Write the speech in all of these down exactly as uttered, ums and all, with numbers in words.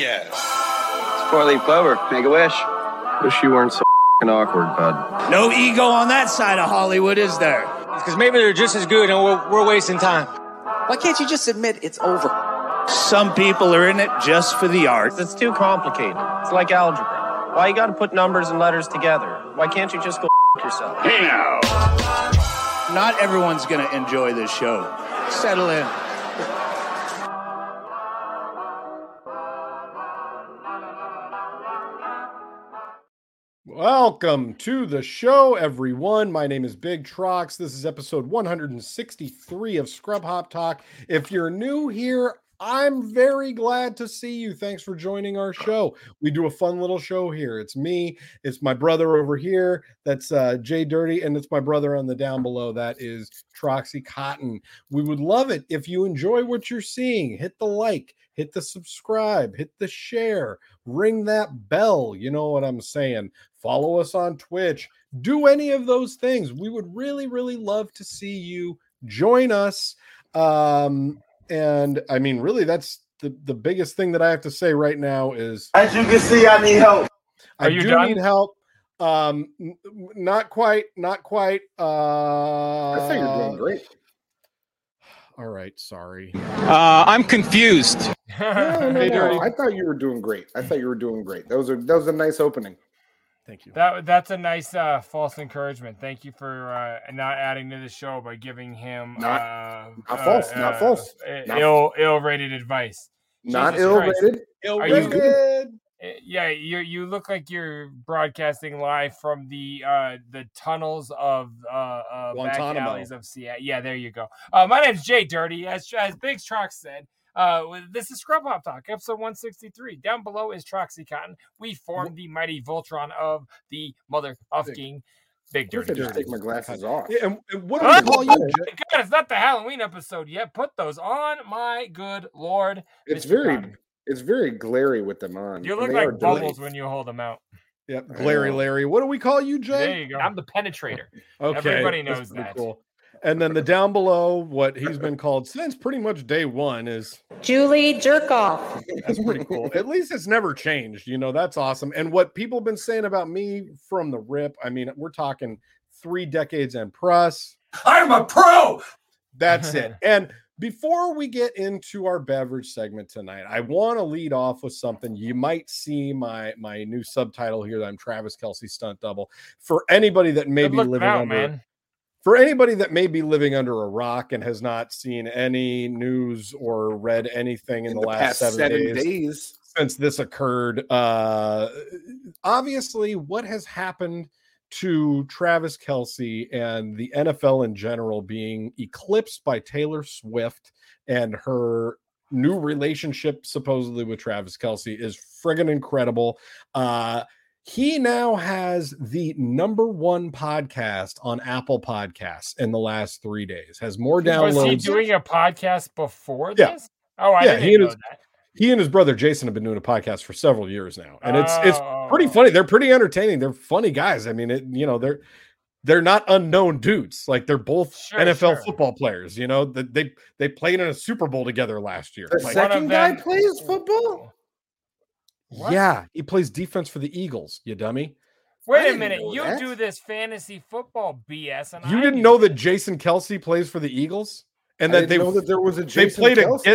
Yes. It's four-leaf clover. Make a wish. Wish you weren't so f***ing awkward, bud. No ego on that side of Hollywood, is there? Because maybe they're just as good and we're, we're wasting time. Why can't you just admit it's over? Some people are in it just for the art. It's too complicated. It's like algebra. Why you gotta put numbers and letters together? Why can't you just go f*** yourself? Hey now! Not everyone's gonna enjoy this show. Settle in. Welcome to the show, everyone. My name is Big Trox. This is episode one sixty-three of Scrub Hop Talk. If you're new here, I'm very glad to see you. Thanks for joining our show. We do a fun little show here. It's me. It's my brother over here. That's uh, JDirty. And it's my brother on the down below. That is Troxy Cotton. We would love it if you enjoy what you're seeing. Hit the like. Hit the subscribe. Hit the share. Ring that bell. You know what I'm saying. Follow us on Twitch. Do any of those things. We would really, really love to see you join us. Um... And I mean, really, that's the, the biggest thing that I have to say right now is, as you can see, I need help. I Are you do done? need help. Um, n- not quite, not quite. Uh, I think you're doing great. All right, sorry. Uh, I'm confused. no, no, no. I thought you were doing great. I thought you were doing great. That was a that was a nice opening. Thank you. That that's a nice uh, false encouragement. Thank you for uh, not adding to the show by giving him not, uh, not uh, false, not uh, false, not ill ill-rated advice. Not Jesus ill-rated, Christ. ill-rated. You, yeah, you you look like you're broadcasting live from the uh, the tunnels of uh, uh, back alleys of Seattle. Yeah, there you go. Uh, my name's JDirty. As as Big Trox said. Uh, this is Scrub Hop Talk, episode one sixty-three. Down below is Troxy Cotton. We formed the mighty Voltron of the mother of King. Big Dirty. I just take my glasses off. Yeah, and what do we call you? God, it's not the Halloween episode yet. Put those on, my good Lord. It's Mister very, Cotton. It's very glary with them on. You look like bubbles delayed when you hold them out. Yep, glary, Larry. What do we call you, Jay? There you go. I'm the penetrator. Okay, everybody knows that. Cool. And then the down below, what he's been called since pretty much day one is Julie Jerkoff. That's pretty cool. At least it's never changed. You know, that's awesome. And what people have been saying about me from the rip, I mean, we're talking three decades and plus. I'm a pro. That's it. And before we get into our beverage segment tonight, I want to lead off with something. You might see my my new subtitle here that I'm Travis Kelce stunt double. For anybody that may Good be living out, under man. For anybody that may be living under a rock and has not seen any news or read anything in, in the, the last seven, seven days, days since this occurred, uh, obviously what has happened to Travis Kelce and the N F L in general being eclipsed by Taylor Swift and her new relationship supposedly with Travis Kelce is friggin' incredible. Uh, He now has the number one podcast on Apple Podcasts in the last three days. Has more downloads. Was he doing a podcast before yeah. this? Oh, I yeah, didn't he know his, that. He and his brother Jason have been doing a podcast for several years now, and it's oh. it's pretty funny. They're pretty entertaining. They're funny guys. I mean, it, you know, they're they're not unknown dudes. Like they're both sure, N F L sure. football players. You know, they they played in a Super Bowl together last year. The like, second guy plays football. What? Yeah, he plays defense for the Eagles, you dummy. Wait a minute, you that. do this fantasy football B S, and you I didn't know that Jason Kelce plays for the Eagles, and I that they know that there was a Jason they played against,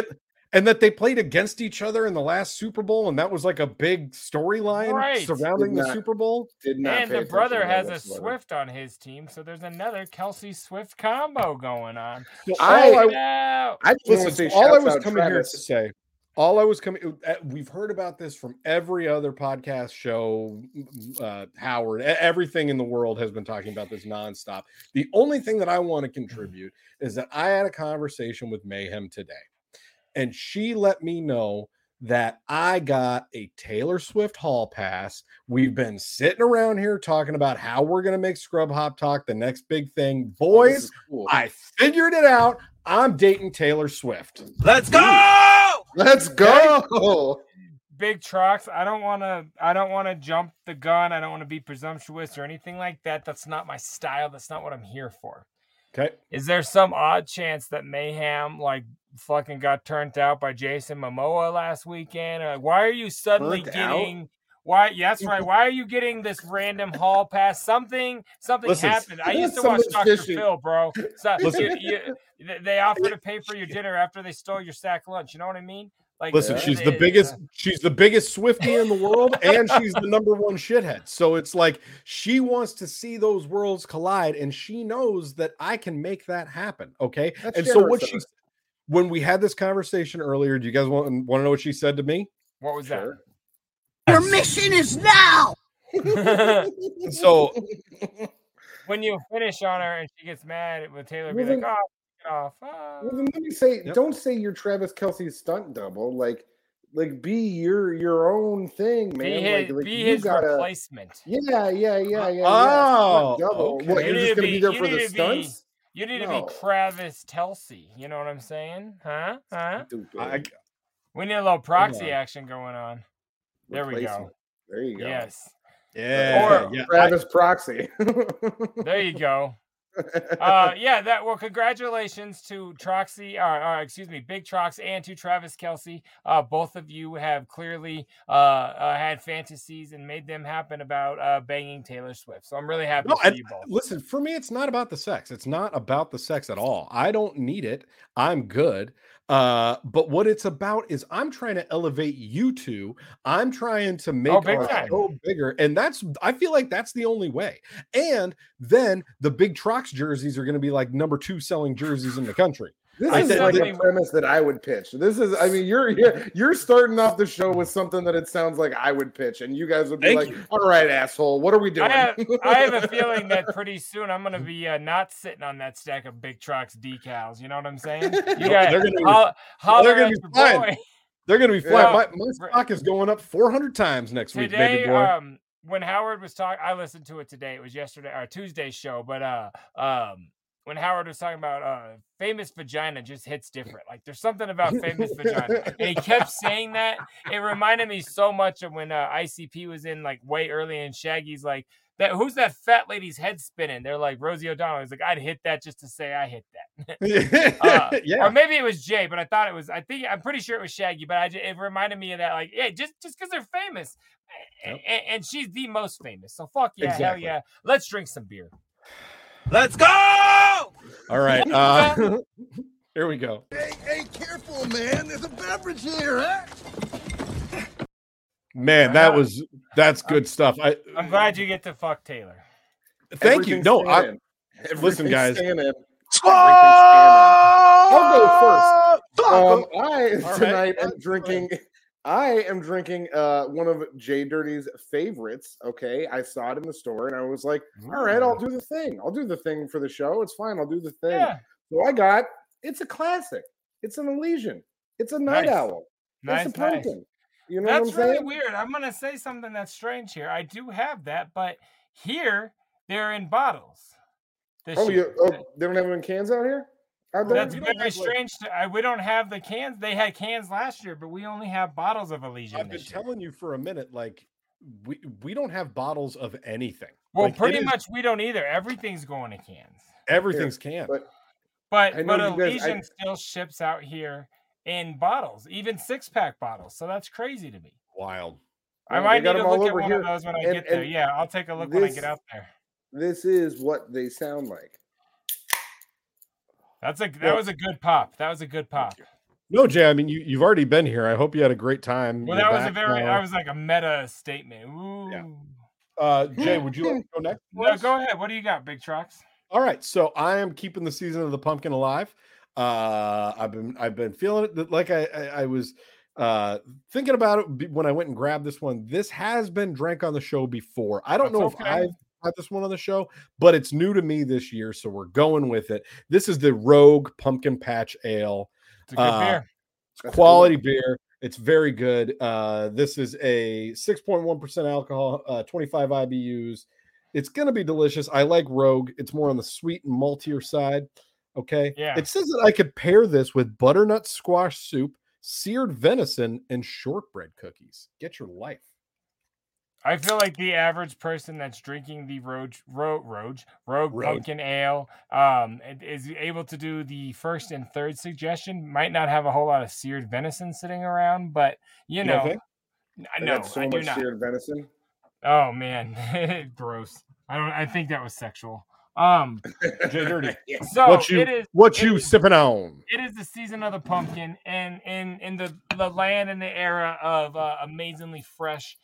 and that they played against each other in the last Super Bowl, and that was like a big storyline right. surrounding did the not, Super Bowl. Did not and the brother has a Swift on his team, so there's another Kelce Swift combo going on. So I, all I, I, listen, all I was coming Travis. here to say. All I was coming, we've heard about this from every other podcast show, uh, Howard, everything in the world has been talking about this nonstop. The only thing that I want to contribute is that I had a conversation with Mayhem today, and she let me know that I got a Taylor Swift hall pass. We've been sitting around here talking about how we're going to make Scrub Hop Talk the next big thing. Boys, cool. I figured it out. I'm dating Taylor Swift. Let's go! Let's go. Big Trox. I don't want to I don't want to jump the gun. I don't want to be presumptuous or anything like that. That's not my style. That's not what I'm here for. Okay. Is there some odd chance that Mayhem like fucking got turned out by Jason Momoa last weekend. Like, why are you suddenly Burnt getting out? Why? Yeah, that's right. Why are you getting this random hall pass? Something, something Listen, happened. I used to watch Doctor Phil, bro. So, you, you, they offered to pay for your dinner after they stole your sack lunch. You know what I mean? Like, listen, uh, she's the biggest, uh, she's the biggest Swiftie in the world, and she's the number one shithead. So it's like she wants to see those worlds collide, and she knows that I can make that happen. Okay, that's and so what she, when we had this conversation earlier, do you guys want want to know what she said to me? What was sure. that? Your mission is now. So when you finish on her and she gets mad with Taylor, be like, oh. Off. Uh, well, then let me say, yep. Don't say you're Travis Kelce's stunt double. Like, like be your your own thing, man. Be his, like, like be you his gotta, replacement. Yeah, yeah, yeah, yeah. Oh, yeah. Double. Okay. What, you you're just gonna be, be there for the stunts. Be, you need no. to be Travis Kelce. You know what I'm saying? Huh? Huh? I, we need a little proxy action going on. There we go. There you go. Yes. Yeah. Or yeah. Travis I, Proxy. There you go. uh yeah that well congratulations to Troxy or, or excuse me Big Trox and to Travis Kelce. Uh both of you have clearly uh, uh had fantasies and made them happen about uh banging Taylor Swift, so I'm really happy no, for I, you both. Listen, for me it's not about the sex it's not about the sex at all. I don't need it. I'm good. Uh but what it's about is I'm trying to elevate you two. I'm trying to make oh, our show bigger, and that's I feel like that's the only way. And then the Big Trox jerseys are going to be like number two selling jerseys in the country. This I is said, like a mean, premise that I would pitch. This is, I mean, you're, you're you're starting off the show with something that it sounds like I would pitch, and you guys would be like, you. "All right, asshole, what are we doing?" I have, I have a feeling that pretty soon I'm going to be uh, not sitting on that stack of Big Trox decals. You know what I'm saying? You no, guys, they're going ho- to be flying. They're going to be flying. My, my stock is going up four hundred times next Today, week, baby boy. Um, when Howard was talking, I listened to it today. It was yesterday or Tuesday's show, but uh, um. When Howard was talking about uh, famous vagina just hits different. Like there's something about famous vagina. And he kept saying that. It reminded me so much of when uh, I C P was in like way early and Shaggy's like, that who's that fat lady's head spinning? They're like Rosie O'Donnell. He's like, I'd hit that just to say I hit that. uh, yeah. Or maybe it was Jay, but I thought it was, I think, I'm pretty sure it was Shaggy, but I, it reminded me of that. Like, yeah, just just because they're famous. Yep. And, and she's the most famous. So fuck yeah, exactly. Hell yeah. Let's drink some beer. Let's go! All right, uh, here we go. Hey, hey, careful, man! There's a beverage here, huh? Man, that was that's good I'm, stuff. I, I'm glad you get to fuck Taylor. Thank you. No, I listen, guys. I'll go first. Um, I All tonight right. am drinking. I am drinking uh, one of JDirty's favorites, okay? I saw it in the store, and I was like, all right, I'll do the thing. I'll do the thing for the show. It's fine. I'll do the thing. Yeah. So I got, it's a classic. It's an Elysian. It's a night nice. owl. Nice, it's a pumpkin. Nice. You know that's what I'm really saying? Weird. I'm going to say something that's strange here. I do have that, but here, they're in bottles. Oh, you, oh, they don't have them in cans out here? That's very strange. To, I, we don't have the cans. They had cans last year, but we only have bottles of Elysian. I've been year. telling you for a minute, like we we don't have bottles of anything. Well, like, pretty much is, we don't either. Everything's going to cans. Everything's canned. But but, but Elysian guys, I, still ships out here in bottles, even six pack bottles. So that's crazy to me. Wild. I might need to look at one here. of those when and, I get there. Yeah, I'll take a look this, when I get out there. This is what they sound like. That's a that was a good pop. That was a good pop. No, Jay, I mean you you've already been here. I hope you had a great time. Well, You're that was a very now. I was like a meta statement. Ooh. Yeah. Uh, Jay, would you like to go next? No, go ahead. What do you got, Big Trox? All right, so I am keeping the season of the pumpkin alive. Uh, I've been I've been feeling it like I I, I was uh, thinking about it when I went and grabbed this one. This has been drank on the show before. I don't That's know okay. if I've. this one on the show, but it's new to me this year, so we're going with it. This is the Rogue Pumpkin Patch Ale. It's a good uh, beer. It's quality beer. It's very good. Uh, this is a six point one percent alcohol, uh, twenty-five I B Us. It's going to be delicious. I like Rogue. It's more on the sweet and maltier side. Okay. Yeah. It says that I could pair this with butternut squash soup, seared venison, and shortbread cookies. Get your life. I feel like the average person that's drinking the Rogue Rogue Rogue, Rogue, Rogue. Pumpkin Ale um, is able to do the first and third suggestion. Might not have a whole lot of seared venison sitting around, but you know, you know I know so I much do not. Seared venison. Oh man, gross! I don't. I think that was sexual. Um, JDirty. So what you, it is. What you is, sipping on? It is the season of the pumpkin, and in in the the land and the era of uh, amazingly fresh,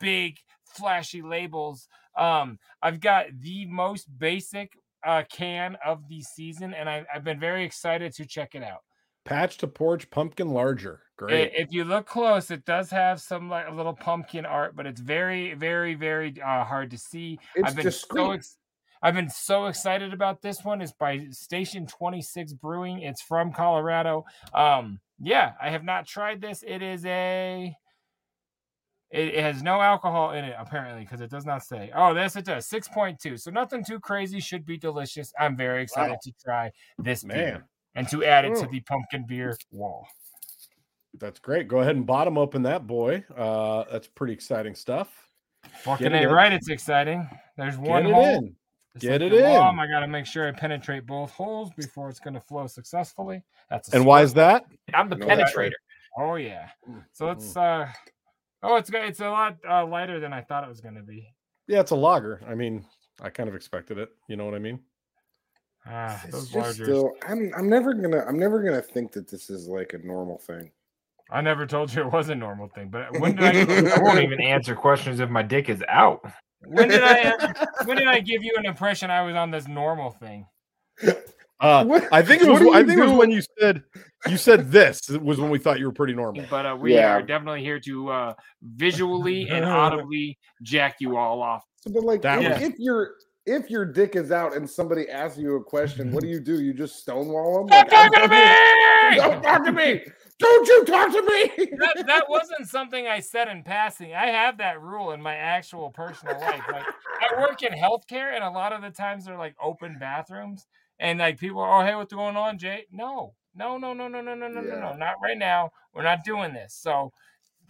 big, flashy labels. Um, I've got the most basic uh, can of the season, and I, I've been very excited to check it out. Patch to Porch Pumpkin Larger. Great. If you look close, it does have some like a little pumpkin art, but it's very, very, very uh, hard to see. It's I've been discreet. So ex- I've been so excited about this one. It's by Station twenty-six Brewing. It's from Colorado. Um, yeah, I have not tried this. It is a... It, it has no alcohol in it, apparently, because it does not say. Oh, yes, it does. six point two. So nothing too crazy. Should be delicious. I'm very excited wow. to try this Man. beer and to add it Ooh. to the pumpkin beer wall. That's great. Go ahead and bottom open that, boy. Uh, that's pretty exciting stuff. Fucking ain't right. It's exciting. There's one Get hole. It in. Get like it in. Mom, I got to make sure I penetrate both holes before it's going to flow successfully. That's a And sport. Why is that? I'm the you know penetrator. That. Oh, yeah. So let's... Uh, Oh, it's it's a lot uh, lighter than I thought it was going to be. Yeah, it's a lager. I mean, I kind of expected it. You know what I mean? Ah, those lagers. Still, I'm I'm never gonna I'm never gonna think that this is like a normal thing. I never told you it was a normal thing, but when did I? I won't even answer questions if my dick is out. When did I? When did I give you an impression I was on this normal thing? Uh, what, I think it was. I think it was when you said you said this it was when we thought you were pretty normal. But uh, we yeah. are definitely here to uh, visually and audibly jack you all off. But like, if, if your if your dick is out and somebody asks you a question, what do you do? You just stonewall them? Like, don't talk to me! Don't talk to me! Don't you talk to me! That, that wasn't something I said in passing. I have that rule in my actual personal life. Like, I work in healthcare, and a lot of the times they're like open bathrooms. And like people are, oh, hey, what's going on, Jay? No, no, no, no, no, no, no, no, yeah. no, not right now. We're not doing this. So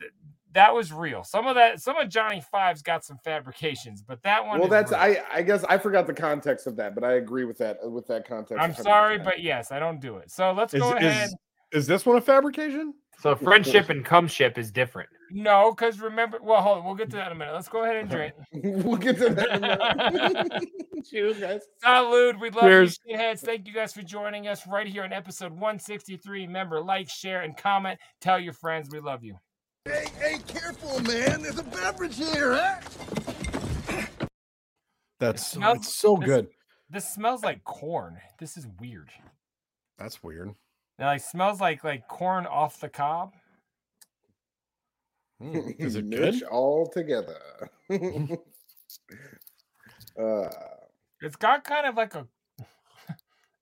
th- that was real. Some of that, some of Johnny Five's got some fabrications, but that one. Well, that's real. I. I guess I forgot the context of that, but I agree with that. With that context, I'm one hundred percent. Sorry, but yes, I don't do it. So let's is, go ahead. Is, is this one a fabrication? So friendship and cumship is different. No, because remember, well, hold on, we'll get to that in a minute. Let's go ahead and drink. We'll get to that in a minute. Cheers, guys. Salud. We love Cheers. you, shitheads. Thank you guys for joining us right here on episode one sixty-three. Remember, like, share, and comment. Tell your friends we love you. Hey, hey, careful, man. There's a beverage here, huh? That's it smells, it's so this, good. This smells like corn. This is weird. That's weird. It like smells like like corn off the cob. Mm, is it good? All together. uh, it's got kind of like a.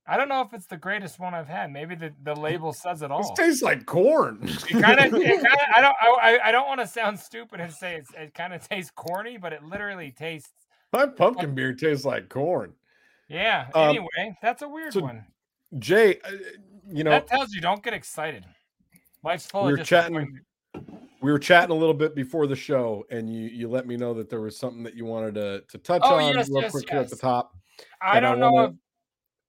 I don't know if it's the greatest one I've had. Maybe the, the label says it all. This tastes like corn. It kind of. I don't. I, I don't want to sound stupid and say it's, it kind of tastes corny, but it literally tastes. My pumpkin like, beer tastes like corn. Yeah. Anyway, um, that's a weird so, one. Jay. Uh, You know, that tells you don't get excited. Life's full we were of chatting. We were chatting a little bit before the show, and you you let me know that there was something that you wanted to, to touch oh, on yes, real yes, quick yes. here at the top. I don't I know. Wanna, if,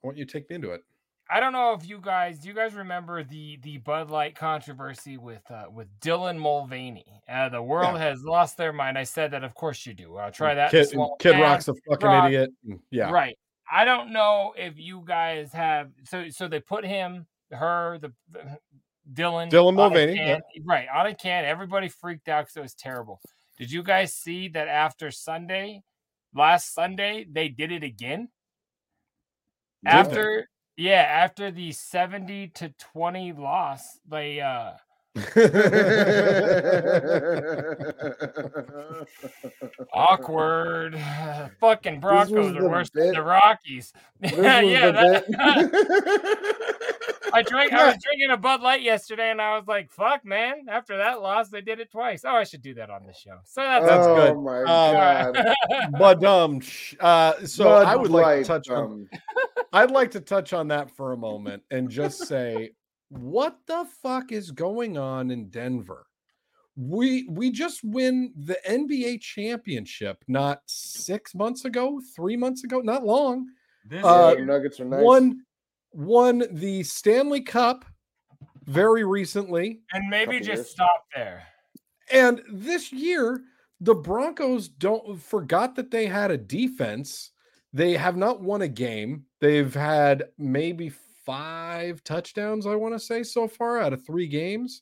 why don't you take me into it? I don't know if you guys do you guys remember the the Bud Light controversy with uh, with Dylan Mulvaney? Uh, the world yeah. has lost their mind. I said that, of course you do. I'll try that. Kid, Kid Rock's a fucking Rock. idiot. Yeah, right. I don't know if you guys have so so they put him, her, the Dylan, Dylan Mulvaney, yeah. right on a can. Everybody freaked out because it was terrible. Did you guys see that after Sunday, last Sunday they did it again? Did after they? yeah, after the seventy to twenty loss, they. uh Awkward. Fucking Broncos are worse bit. than the Rockies. yeah, yeah. That, I drank. I was drinking a Bud Light yesterday, and I was like, "Fuck, man!" After that loss, they did it twice. Oh, I should do that on this show. So that's, oh, that's good. Oh my um, god. But um, uh, so Bud I would Light, like to touch um, on. I'd like to touch on that for a moment and just say. What the fuck is going on in Denver? we we just win the N B A championship not six months ago, three months ago, not long. This uh, yeah, your Nuggets are nice. Won, won the Stanley Cup very recently. And maybe just stop there. And this year, the Broncos don't forgot that they had a defense. They have not won a game. They've had maybe five touchdowns, I want to say, so far out of three games.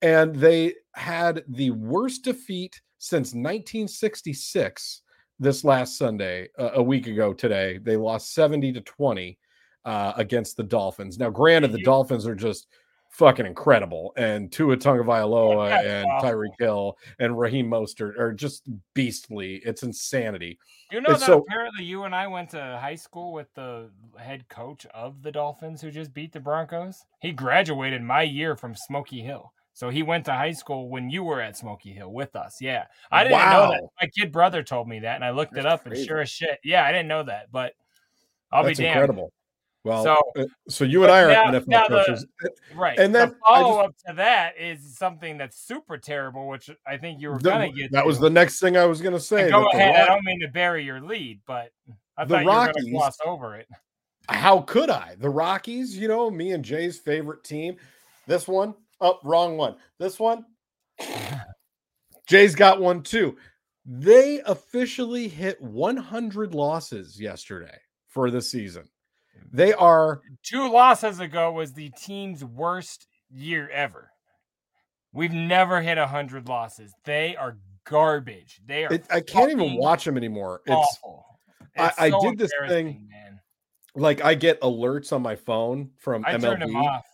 And they had the worst defeat since nineteen sixty-six this last Sunday, uh, a week ago today. They lost seventy to twenty uh, against the Dolphins. Now, granted, the Dolphins are just fucking incredible, and Tua Tagovailoa yeah, and awful. Tyreek Hill and Raheem Mostert are just beastly. It's insanity. You know that so, apparently you and I went to high school with the head coach of the Dolphins who just beat the Broncos. He graduated my year from Smoky Hill, so he went to high school when you were at Smoky Hill with us. Yeah, I didn't wow. know that. My kid brother told me that, and I looked That's it up, crazy. And sure as shit, yeah, I didn't know that. But I'll That's be damned. Incredible. Well, so, so you and I are now, N F L now coaches. The, right. And then the follow-up to that is something that's super terrible, which I think you were going to get That to. was the next thing I was going to say. And go ahead. Rock- I don't mean to bury your lead, but I the thought Rockies, you were going to gloss over it. How could I? The Rockies, you know, me and Jay's favorite team. This one, oh, wrong one. This one, Jay's got one too. They officially hit one hundred losses yesterday for the season. They are two losses ago was the team's worst year ever. We've never hit a hundred losses. They are garbage. They are. It, I can't even watch them anymore. Awful. It's, it's I, so I did this thing. Man. Like I get alerts on my phone from I M L B. Turned them off.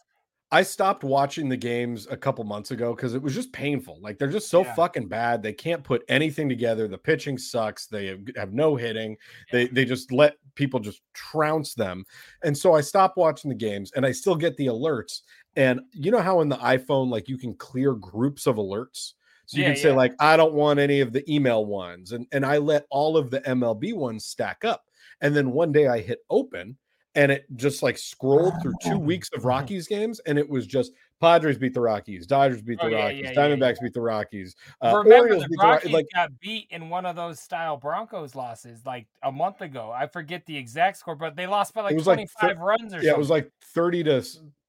I stopped watching the games a couple months ago because it was just painful. Like they're just so yeah. fucking bad. They can't put anything together. The pitching sucks. They have, have no hitting. They they just let people just trounce them. And so I stopped watching the games, and I still get the alerts. And you know how in the iPhone, like you can clear groups of alerts. So you yeah, can say yeah. like, I don't want any of the email ones. And, and I let all of the M L B ones stack up. And then one day I hit open. And it just like scrolled through two weeks of Rockies games, and it was just Padres beat the Rockies, Dodgers beat the oh, Rockies, yeah, yeah, Diamondbacks yeah, yeah. beat the Rockies. Uh, Remember Orioles the beat Rockies the Rockies. Like, got beat in one of those style Broncos losses like a month ago. I forget the exact score, but they lost by like twenty-five like, runs or yeah, something. Yeah, it was like thirty to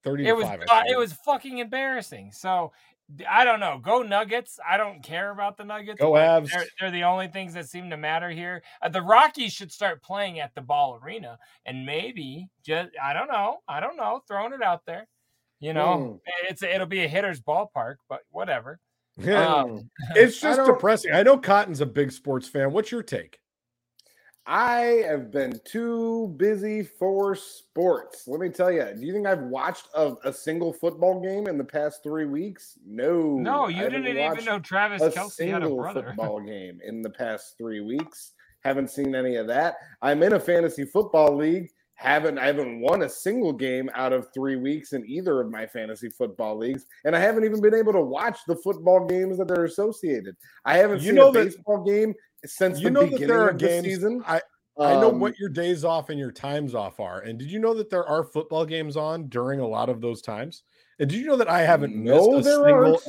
thirty. It to was five, uh, it was fucking embarrassing. So I don't know. Go Nuggets. I don't care about the Nuggets. Go Avs. They're, they're the only things that seem to matter here. Uh, the Rockies should start playing at the Ball Arena, and maybe just I don't know. I don't know. Throwing it out there, you know, mm. it's a, it'll be a hitter's ballpark, but whatever. Yeah. Um, it's just I depressing. I know Cotton's a big sports fan. What's your take? I have been too busy for sports. Let me tell you. Do you think I've watched a, a single football game in the past three weeks? No. No, you didn't even know Travis Kelce had a brother. Football game in the past three weeks. Haven't seen any of that. I'm in a fantasy football league. Haven't I haven't won a single game out of three weeks in either of my fantasy football leagues, and I haven't even been able to watch the football games that they're associated. I haven't you seen know a that, baseball game since you the know beginning that there are of games, the season. I, um, I know what your days off and your times off are, and did you know that there are football games on during a lot of those times? And did you know that I haven't no, missed a there single? Aren't.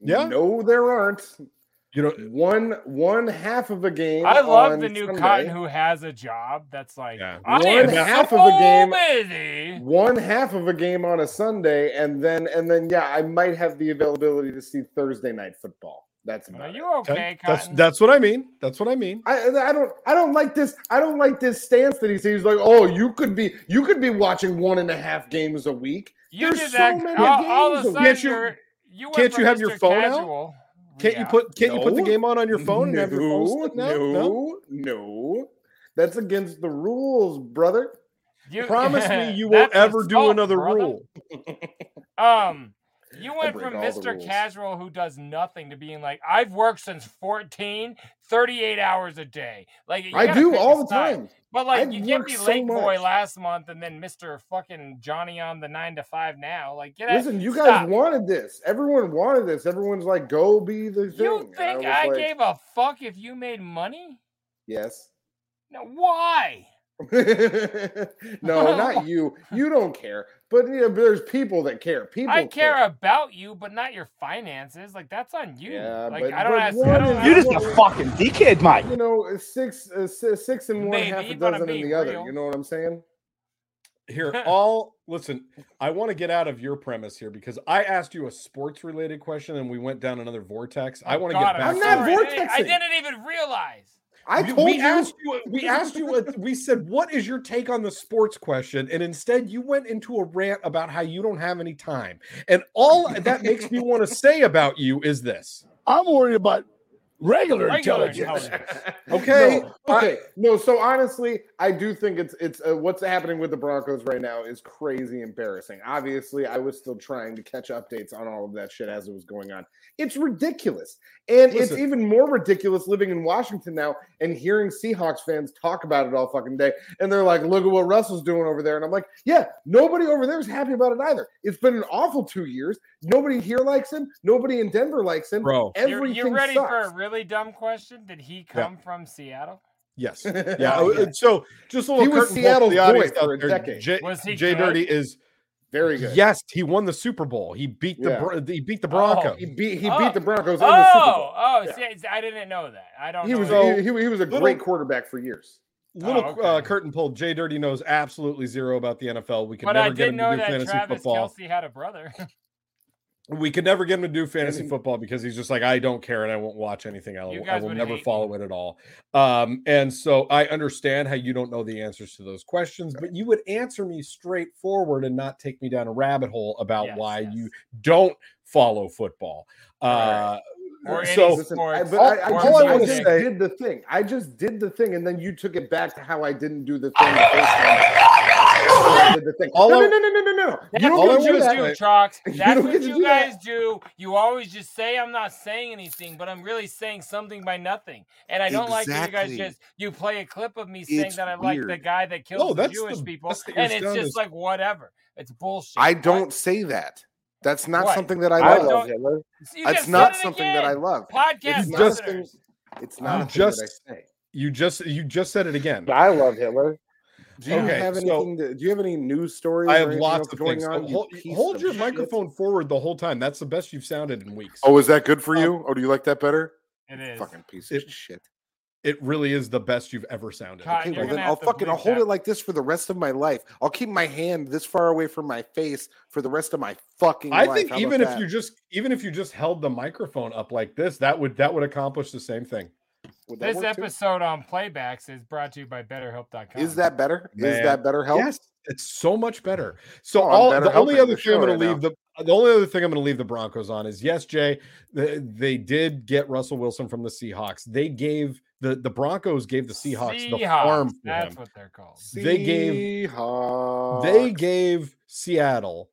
Yeah, no, there aren't. You know, one one half of a game. I love the new Sunday. Cotton who has a job. That's like yeah. I one half so of a game. Busy. One half of a game on a Sunday, and then and then yeah, I might have the availability to see Thursday night football. That's about Are you okay, okay. Cotton? That's that's what I mean. That's what I mean. I I don't I don't like this. I don't like this stance that he sees. Like, oh, you could be you could be watching one and a half games a week. You There's did so that. Many all, games all of a sudden, can't you, you can't you have Mister your phone Casual. Out? Can't yeah. you put can't no. you put the game on on your phone no, and have your phone no, no, no, no. That's against the rules, brother. You, Promise me you won't ever do salt, another brother. Rule. um, you went from Mister Casual who does nothing to being like, I've worked since fourteen, thirty-eight hours a day. Like I do all the time. But like I've you give me so Lake much. Boy last month and then Mister fucking Johnny on the nine to five now. Like get Listen, out, you stop. Guys wanted this. Everyone wanted this. Everyone's like, go be the thing. You think I, I like, gave a fuck if you made money? Yes. Now why? No, not you. You don't care. But you know, there's people that care. People I care, care about you, but not your finances. Like, that's on you. Yeah, like, but, I don't ask. I don't, you're I don't, just a fucking dickhead, Mike. You know, six, uh, six and one, Maybe, half a dozen in the real. Other. You know what I'm saying? Here, all listen. I want to get out of your premise here because I asked you a sports-related question and we went down another vortex. I want to God, get back. I'm not vortexing. I didn't even realize. I we, told we you. Asked you. We asked you. A, we said, "What is your take on the sports question?" And instead, you went into a rant about how you don't have any time. And all that makes me want to say about you is this: I'm worried about. Regular, Regular intelligence. intelligence. Okay. No, okay. I, no, so honestly, I do think it's it's uh, what's happening with the Broncos right now is crazy embarrassing. Obviously, I was still trying to catch updates on all of that shit as it was going on. It's ridiculous. And Listen, it's even more ridiculous living in Washington now and hearing Seahawks fans talk about it all fucking day. And they're like, look at what Russell's doing over there. And I'm like, yeah, nobody over there is happy about it either. It's been an awful two years. Nobody here likes him. Nobody in Denver likes him. Bro, Everything you're, you're ready sucks. for a really Really dumb question. Did he come yeah. from Seattle? Yes. Yeah. Okay. So just a little. He was Seattle's boy for a decade. J, was he? JDirty is very good. Yes, he won the Super Bowl. He beat yeah. the he beat the Broncos. Oh. He beat he oh. beat the Broncos. Oh, in the Super Bowl. oh, yeah. See, I didn't know that. I don't. He know was a, he, he was a little, great quarterback for years. Little oh, okay. uh, curtain pull. JDirty knows absolutely zero about the N F L. We can but never I did get him know to do that fantasy Travis football. Kelce had a brother. We could never get him to do fantasy football because he's just like, I don't care and I won't watch anything. I'll, I will never follow it at all. Um, and so I understand how you don't know the answers to those questions, but you would answer me straightforward and not take me down a rabbit hole about yes, why yes. you don't follow football. Uh, Or so, listen, I, but I, I, just, I, I just did the thing. I just did the thing, and then you took it back to how I didn't do the thing. The thing. No, no, no, no, no, no, no. That's you don't what you do, that, Trox. That's you what you do guys that. do. You always just say I'm not saying anything, but I'm really saying something by nothing. And I don't exactly. like that you guys just you play a clip of me saying it's that I like weird. the guy that killed no, the Jewish the, people, and it's just is... like whatever. It's bullshit. I don't right? say that. That's not what? something that I, I love. That's not something again. that I love. Podcast it's just, it's not you just, that I say. You just you just said it again. I love Hitler. Do you okay, have anything? So to, do you have any news stories? I have lots of going things. on. Hold, you hold your shit. microphone forward the whole time. That's the best you've sounded in weeks. Oh, is that good for you? Or do you like that better? It is. Fucking piece of it, shit. It really is the best you've ever sounded. God, okay, well then I'll fucking I'll hold that. it like this for the rest of my life. I'll keep my hand this far away from my face for the rest of my fucking I life. I think How even if that? you just even if you just held the microphone up like this, that would that would accomplish the same thing. This episode too? on playbacks is brought to you by better help dot com. Is that better? Man. Is that BetterHelp? Yes, it's so much better. So oh, all the only other thing I'm going right to leave now. the The only other thing I'm going to leave the Broncos on is, yes, Jay, they, they did get Russell Wilson from the Seahawks. They gave the, – the Broncos gave the Seahawks, Seahawks the farm for That's him. what they're called. They gave, they gave Seattle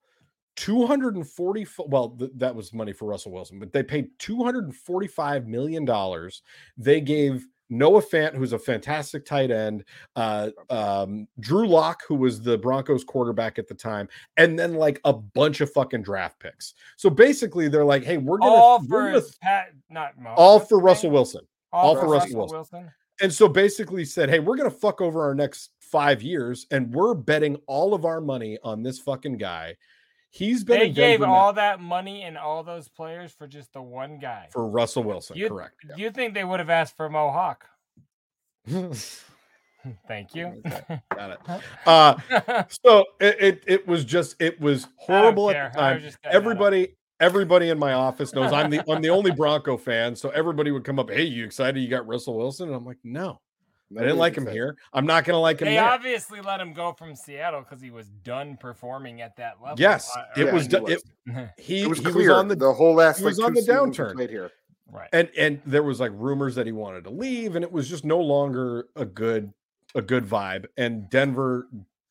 two hundred forty – well, th- that was money for Russell Wilson, but they paid two hundred forty-five million dollars. They gave – Noah Fant, who's a fantastic tight end, uh, um, Drew Lock, who was the Broncos quarterback at the time, and then like a bunch of fucking draft picks. So basically, they're like, "Hey, we're gonna all for gonna, Pat, not Mo, all for Russell name? Wilson, all, all for Russell, Russell Wilson. Wilson." And so basically, said, "Hey, we're gonna fuck over our next five years, and we're betting all of our money on this fucking guy." He's been. They gave all that money and all those players for just the one guy. For Russell Wilson, you, correct. Yeah. You think they would have asked for Mohawk? Thank you. Okay, got it. Uh, so it, it it was just it was horrible at the time. Everybody. Everybody in my office knows I'm the I'm the only Bronco fan. So everybody would come up. Hey, you excited? You got Russell Wilson? And I'm like, no. I didn't like him here. I'm not going to like him They there. obviously let him go from Seattle because he was done performing at that level. Yes, it was. Yeah, he, it, he, it was he clear. was on the, the whole last. He like, was on the downturn right here, right? And and there was like rumors that he wanted to leave, and it was just no longer a good a good vibe. And Denver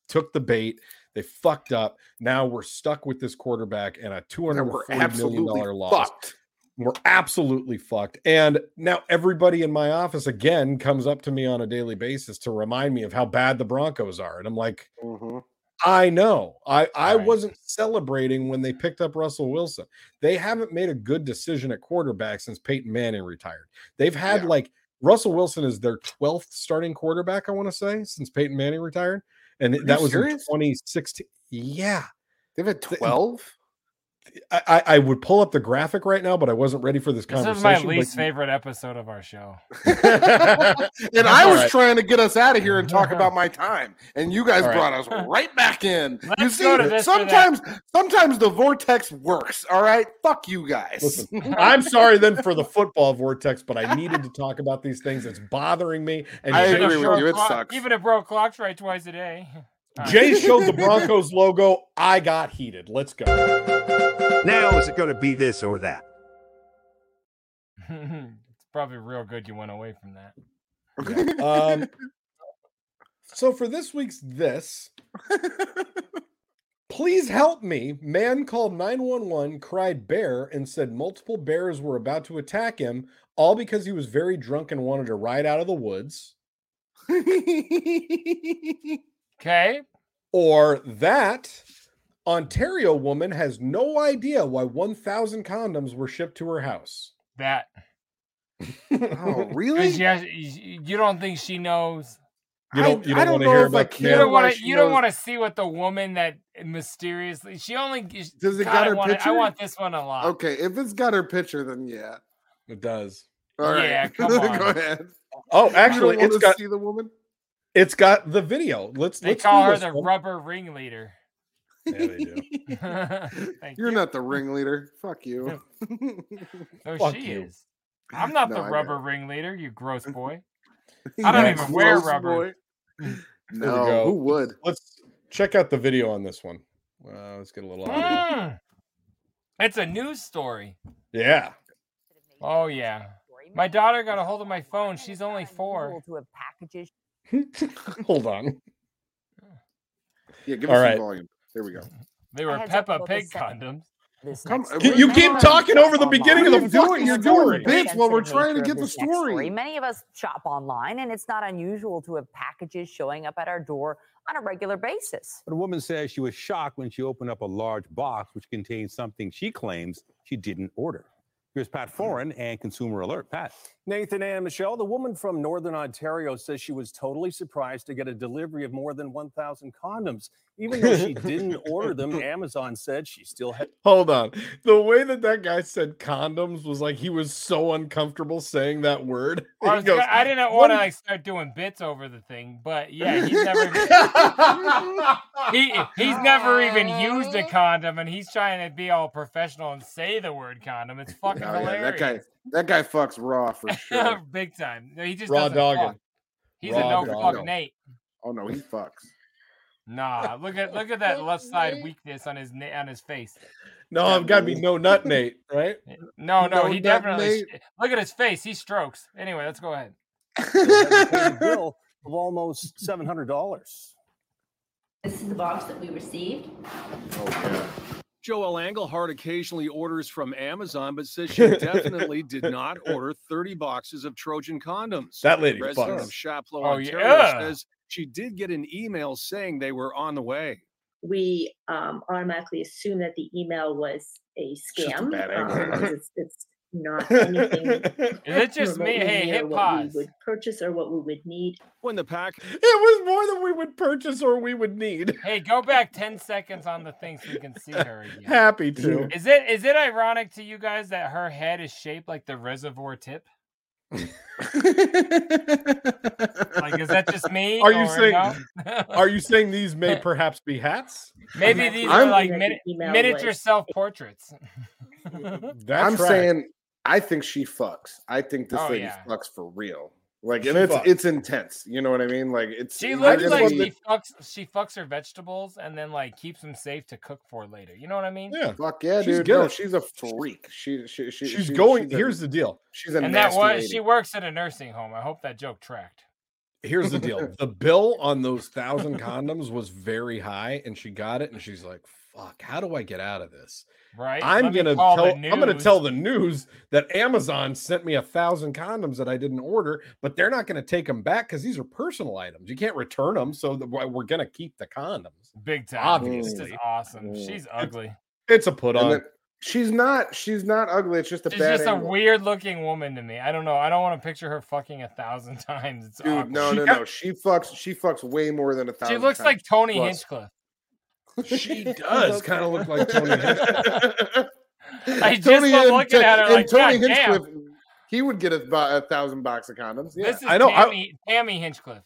took the bait. They fucked up. Now we're stuck with this quarterback and a two hundred forty million dollars loss. Fucked. We're absolutely fucked. And now everybody in my office again comes up to me on a daily basis to remind me of how bad the Broncos are. And I'm like, mm-hmm. I know. I, I right. wasn't celebrating when they picked up Russell Wilson. They haven't made a good decision at quarterback since Peyton Manning retired. They've had yeah. like Russell Wilson is their twelfth starting quarterback, I want to say, since Peyton Manning retired. And that was serious? In twenty sixteen. Yeah. They've had twelve? I, I would pull up the graphic right now, but I wasn't ready for this, this conversation. This is my least but... favorite episode of our show. And I was right. trying to get us out of here and talk about my time. And you guys right. brought us right back in. Let's you see, go to this sometimes sometimes the vortex works, all right? Fuck you guys. Listen, I'm sorry then for the football vortex, but I needed to talk about these things. It's bothering me. And I agree with you. It clock, sucks. Even if broke clocks right twice a day. Right. Jay showed the Broncos logo. I got heated. Let's go. Now, is it going to be this or that? It's probably real good you went away from that. Yeah. Um, so for this week's this, please help me. Man called nine one one, cried bear, and said multiple bears were about to attack him, all because he was very drunk and wanted to ride out of the woods. Okay. Or that Ontario woman has no idea why one thousand condoms were shipped to her house. That. Oh, really? Has, you don't think she knows? You don't, you don't, don't want to hear about that. You don't want to see what the woman that mysteriously, she only, does it got her wanted, picture? I want this one a lot. Okay. If it's got her picture, then yeah. It does. All right. Yeah, come on. Go ahead. Oh, actually, it's got. See the woman? It's got the video. Let's They let's call her the one. Rubber ringleader. Yeah, they do. You're you. not the ringleader. Fuck you. No, Fuck she you. is. I'm not no, the I rubber know. ringleader, you gross boy. I don't even wear rubber. Boy. No, who would? Let's check out the video on this one. Uh, let's get a little audio. Mm. It's a news story. Yeah. Oh, yeah. My daughter got a hold of my phone. She's only four. To have packages. Hold on. Yeah, give us right. some volume. There we go. They were Peppa Pig condoms. Come, you keep talking over the online. beginning of the doing, You're doing bitch while we're trying to get the story. story. Many of us shop online, and it's not unusual to have packages showing up at our door on a regular basis. But a woman says she was shocked when she opened up a large box which contained something she claims she didn't order. Here's Pat Foran and Consumer Alert. Pat. Nathan and Michelle, the woman from Northern Ontario says she was totally surprised to get a delivery of more than one thousand condoms. Even though she didn't order them, Amazon said she still had... Hold on. The way that that guy said condoms was like he was so uncomfortable saying that word. I, goes, gonna, I didn't want to like start doing bits over the thing, but yeah, he's never... he, he's never even used a condom, and he's trying to be all professional and say the word condom. It's fucking Oh, yeah, that guy, that guy fucks raw for sure. Big time. No, he just raw dogging. He's raw a no dog. fuck Nate. Oh no, he fucks. Nah, look at look at that left side weakness on his on his face. No, I've got to be no nut Nate, right? No, no, no he definitely. Nate. Look at his face. He strokes. Anyway, let's go ahead. A bill of almost seven hundred dollars. This is the box that we received. Oh yeah. Joelle Englehart occasionally orders from Amazon, but says she definitely did not order thirty boxes of Trojan condoms. That lady fucks. The resident of Chapleau, oh, Ontario, yeah. says she did get an email saying they were on the way. We um, automatically assume that the email was a scam. A um, it's, it's not anything. Is it just me? Hey, hit pause. What we would purchase or what we would need. When the pack, it was more than we would purchase or we would need. Hey, go back ten seconds on the thing so we can see her again. Happy to. Is it is it ironic to you guys that her head is shaped like the reservoir tip? Like, is that just me? Are you saying? No? Are you saying these may perhaps be hats? Maybe these I'm, are like mini- miniature like... self portraits. That's I'm right. saying. I think she fucks. I think this oh, lady yeah. fucks for real. Like, and she it's fucks. it's intense. You know what I mean? Like, it's she looks like she the... fucks. She fucks her vegetables and then like keeps them safe to cook for later. You know what I mean? Yeah, fuck yeah, she's dude. No, she's a freak. She, she, she she's she, going. She's here's a, the deal. She's a and nasty that was lady. She works at a nursing home. I hope that joke tracked. Here's the deal. The bill on those thousand condoms was very high, and she got it, and she's like, "Fuck, how do I get out of this?" Right. I'm Let gonna tell. I'm gonna tell the news that Amazon sent me a thousand condoms that I didn't order, but they're not gonna take them back because these are personal items. You can't return them, so the, we're gonna keep the condoms. Big time. Obviously, this is awesome. She's ugly. It's, it's a put on. She's not. She's not ugly. It's just a she's bad. She's just angle. A weird-looking woman to me. I don't know. I don't want to picture her fucking a thousand times. It's Dude, awkward. no, no, no. She fucks. She fucks way more than a thousand. She looks times. like Tony Plus. Hinchcliffe. She does kind of look like Tony Hinchcliffe. I just Tony love looking and, at her and like, Tony God Hinchcliffe. Damn. He would get a, a thousand box of condoms. Yeah. This is I know, Tammy, I, Tammy Hinchcliffe.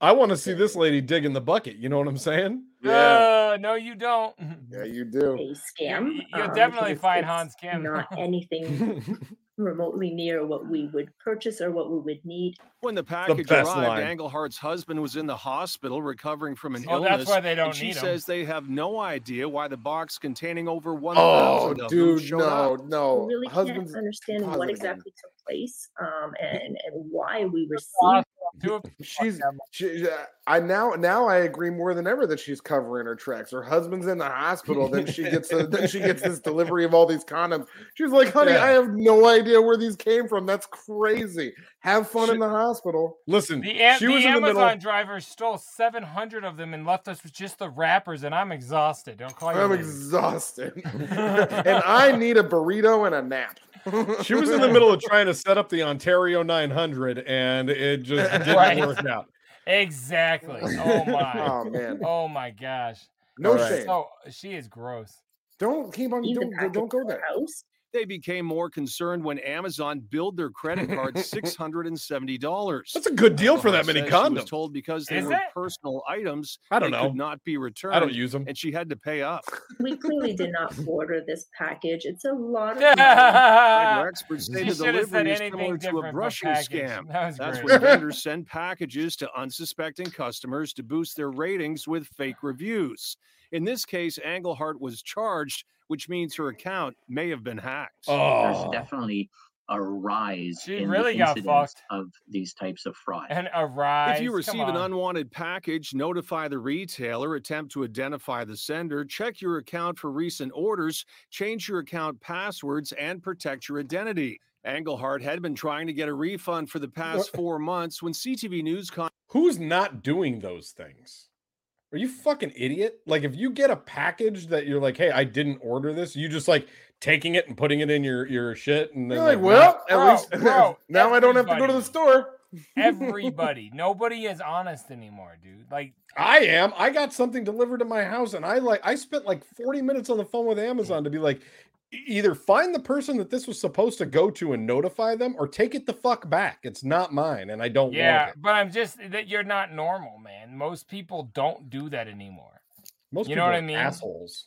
I want to see this lady dig in the bucket. You know what I'm saying? Yeah. Uh, no, you don't. Yeah, you do. Hey, Scam. You, you'll um, definitely find Hans Kim. Not anything remotely near what we would purchase or what we would need. When the package the arrived, line. Engelhardt's husband was in the hospital recovering from an oh, illness. That's why they don't and she need says them. They have no idea why the box containing over one thousand. Oh, dude, no, up. no. We really Husband's can't understand positive. what exactly took place um, and and why we received. She's. She, I now now I agree more than ever that she's covering her tracks. Her husband's in the hospital. Then she gets a, then she gets this delivery of all these condoms. She's like, honey, yeah. I have no idea where these came from. That's crazy. Have fun she, in the hospital. Listen, the, she the was Amazon in the middle. driver stole seven hundred of them and left us with just the wrappers. And I'm exhausted. Don't call. I'm exhausted, and I need a burrito and a nap. She was in the middle of trying to set up the Ontario nine hundred, and it just didn't right. work out. Exactly. Oh my. Oh man. Oh my gosh. No right. shame. So, she is gross. Don't keep on. Don't, don't go there. They became more concerned when Amazon billed their credit card six hundred seventy dollars. That's a good deal for that many condoms. She was told because they Is were it? personal items, I don't they know. could not be returned. I don't use them. And she had to pay up. We clearly did not order this package. It's a lot of money. Like experts say, the delivery is similar to a brushing scam. That That's great. When vendors send packages to unsuspecting customers to boost their ratings with fake reviews. In this case, Engelhardt was charged, which means her account may have been hacked. Oh. There's definitely a rise she in really the incidence of these types of fraud. And a rise. If you receive an unwanted package, notify the retailer, attempt to identify the sender, check your account for recent orders, change your account passwords, and protect your identity. Engelhardt had been trying to get a refund for the past what? four months when C T V News... Con- Who's not doing those things? Are you fucking idiot? Like, if you get a package that you're like, hey, I didn't order this, you just like taking it and putting it in your, your shit. And then you're like, like well, no, at bro, least bro, now I don't have to go to the store. Everybody. Nobody is honest anymore, dude. Like, I am. I got something delivered to my house and I like, I spent like forty minutes on the phone with Amazon to be like, either find the person that this was supposed to go to and notify them or take it the fuck back. It's not mine and I don't yeah, want it. Yeah, but I'm just that you're not normal, man. Most people don't do that anymore. Most you people know what are I mean? assholes.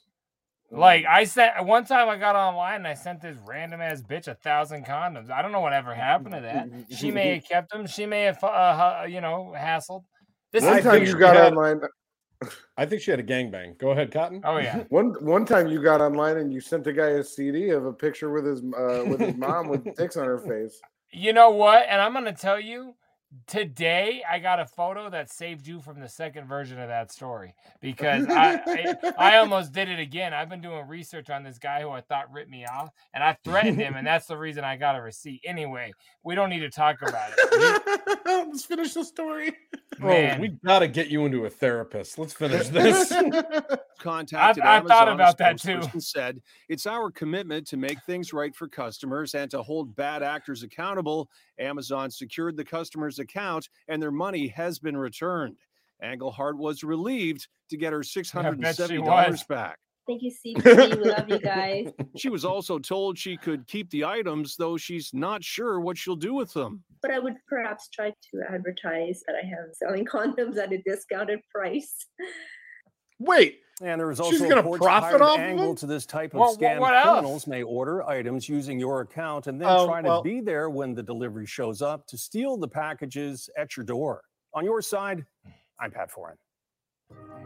Like I sent one time I got online and I sent this random ass bitch a thousand condoms. I don't know whatever happened to that. She may have kept them. She may have, uh, you know, hassled. This one is time you got online. I think she had a gangbang. Go ahead, Cotton. Oh yeah. One one time you got online and you sent the guy a C D of a picture with his uh, with his mom with dicks on her face. You know what? And I'm gonna tell you today, I got a photo that saved you from the second version of that story because I I, I almost did it again. I've been doing research on this guy who I thought ripped me off, and I threatened him, and that's the reason I got a receipt. Anyway, we don't need to talk about it. Let's finish the story. Man. Bro, we gotta get you into a therapist. Let's finish this. Contacted I, I thought about that too. Said it's our commitment to make things right for customers and to hold bad actors accountable. Amazon secured the customer's account and their money has been returned. Engelhardt was relieved to get her six hundred seventy dollars back. Thank you, C T V. We love you guys. She was also told she could keep the items, though she's not sure what she'll do with them. But I would perhaps try to advertise that I am selling condoms at a discounted price. Wait. And there is also she's going to profit off angle of to this type of well, scam. What, what criminals may order items using your account and then um, try to well, be there when the delivery shows up to steal the packages at your door. On your side, I'm Pat Foran.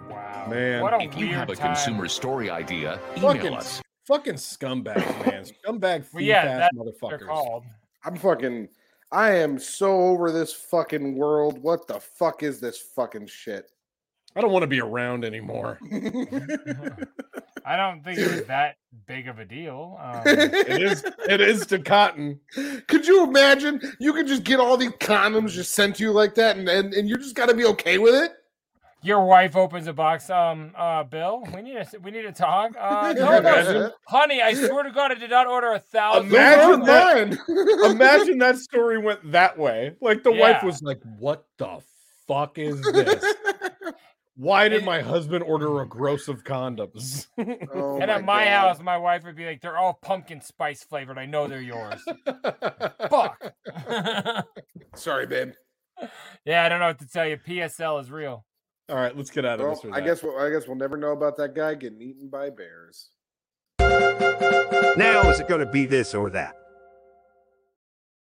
Wow, man! What a if you have a time. consumer story idea, email fucking, us. Fucking scumbags, man! Scumbag, well, yeah, motherfuckers. I'm fucking. I am so over this fucking world. What the fuck is this fucking shit? I don't want to be around anymore. I don't think it was that big of a deal. Um, it is. It is to Cotton. Could you imagine? You could just get all these condoms just sent to you like that, and and, and you just got to be okay with it. Your wife opens a box. Um, uh, Bill, we need to we need to talk. Uh, no, no, honey, I swear to God, I did not order a thousand. Imagine that. Imagine that story went that way. Like the yeah. wife was like, "What the fuck is this? Why did my husband order a gross of condoms?" Oh, and at my God. house, my wife would be like, "They're all pumpkin spice flavored. I know they're yours." Fuck. Sorry, babe. Yeah, I don't know what to tell you. P S L is real. All right, let's get out of well, this. Or I guess we'll, I guess we'll never know about that guy getting eaten by bears. Now is it going to be this or that?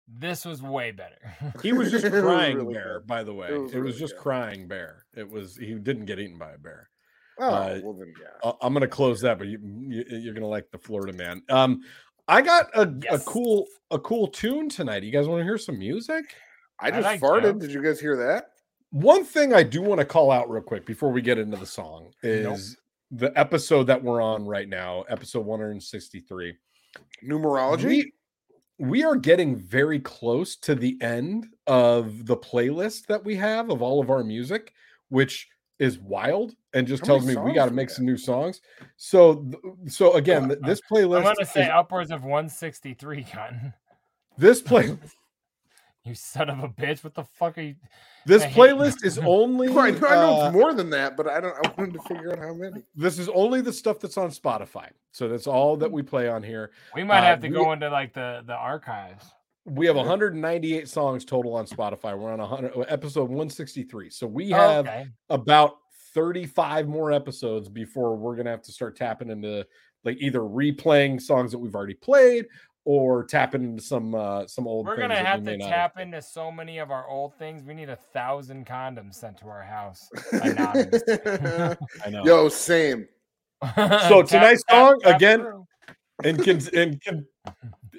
This was way better. He was just crying was really bear, good. by the way. It was, it was really just good. crying bear. It was he didn't get eaten by a bear. Oh, uh, well then, yeah. I'm going to close that, but you, you, you're going to like the Florida man. Um, I got a, yes. a cool a cool tune tonight. You guys want to hear some music? I just I like farted. That. Did you guys hear that? One thing I do want to call out real quick before we get into the song is nope. the episode that we're on right now, episode one sixty-three. Numerology? We, we are getting very close to the end of the playlist that we have of all of our music, which is wild and just How tells me we got to make some new songs. So, so again, uh, this playlist... I'm going to say is, upwards of one sixty-three, Cotton. This playlist... You son of a bitch! What the fuck are you? This playlist is only. Well, I know uh, it's more than that, but I don't. I wanted to figure out how many. This is only the stuff that's on Spotify, so that's all that we play on here. We might uh, have to we, go into like the, the archives. We have one hundred ninety-eight songs total on Spotify. We're on one hundred episode one sixty-three, so we have oh, okay. about thirty-five more episodes before we're gonna have to start tapping into like either replaying songs that we've already played. Or tap into some uh, some old. We're gonna have to tap into so many of our old things. We need a thousand condoms sent to our house. I know. Yo, same. So tap, tonight's tap, song tap again, through. and con- and, con-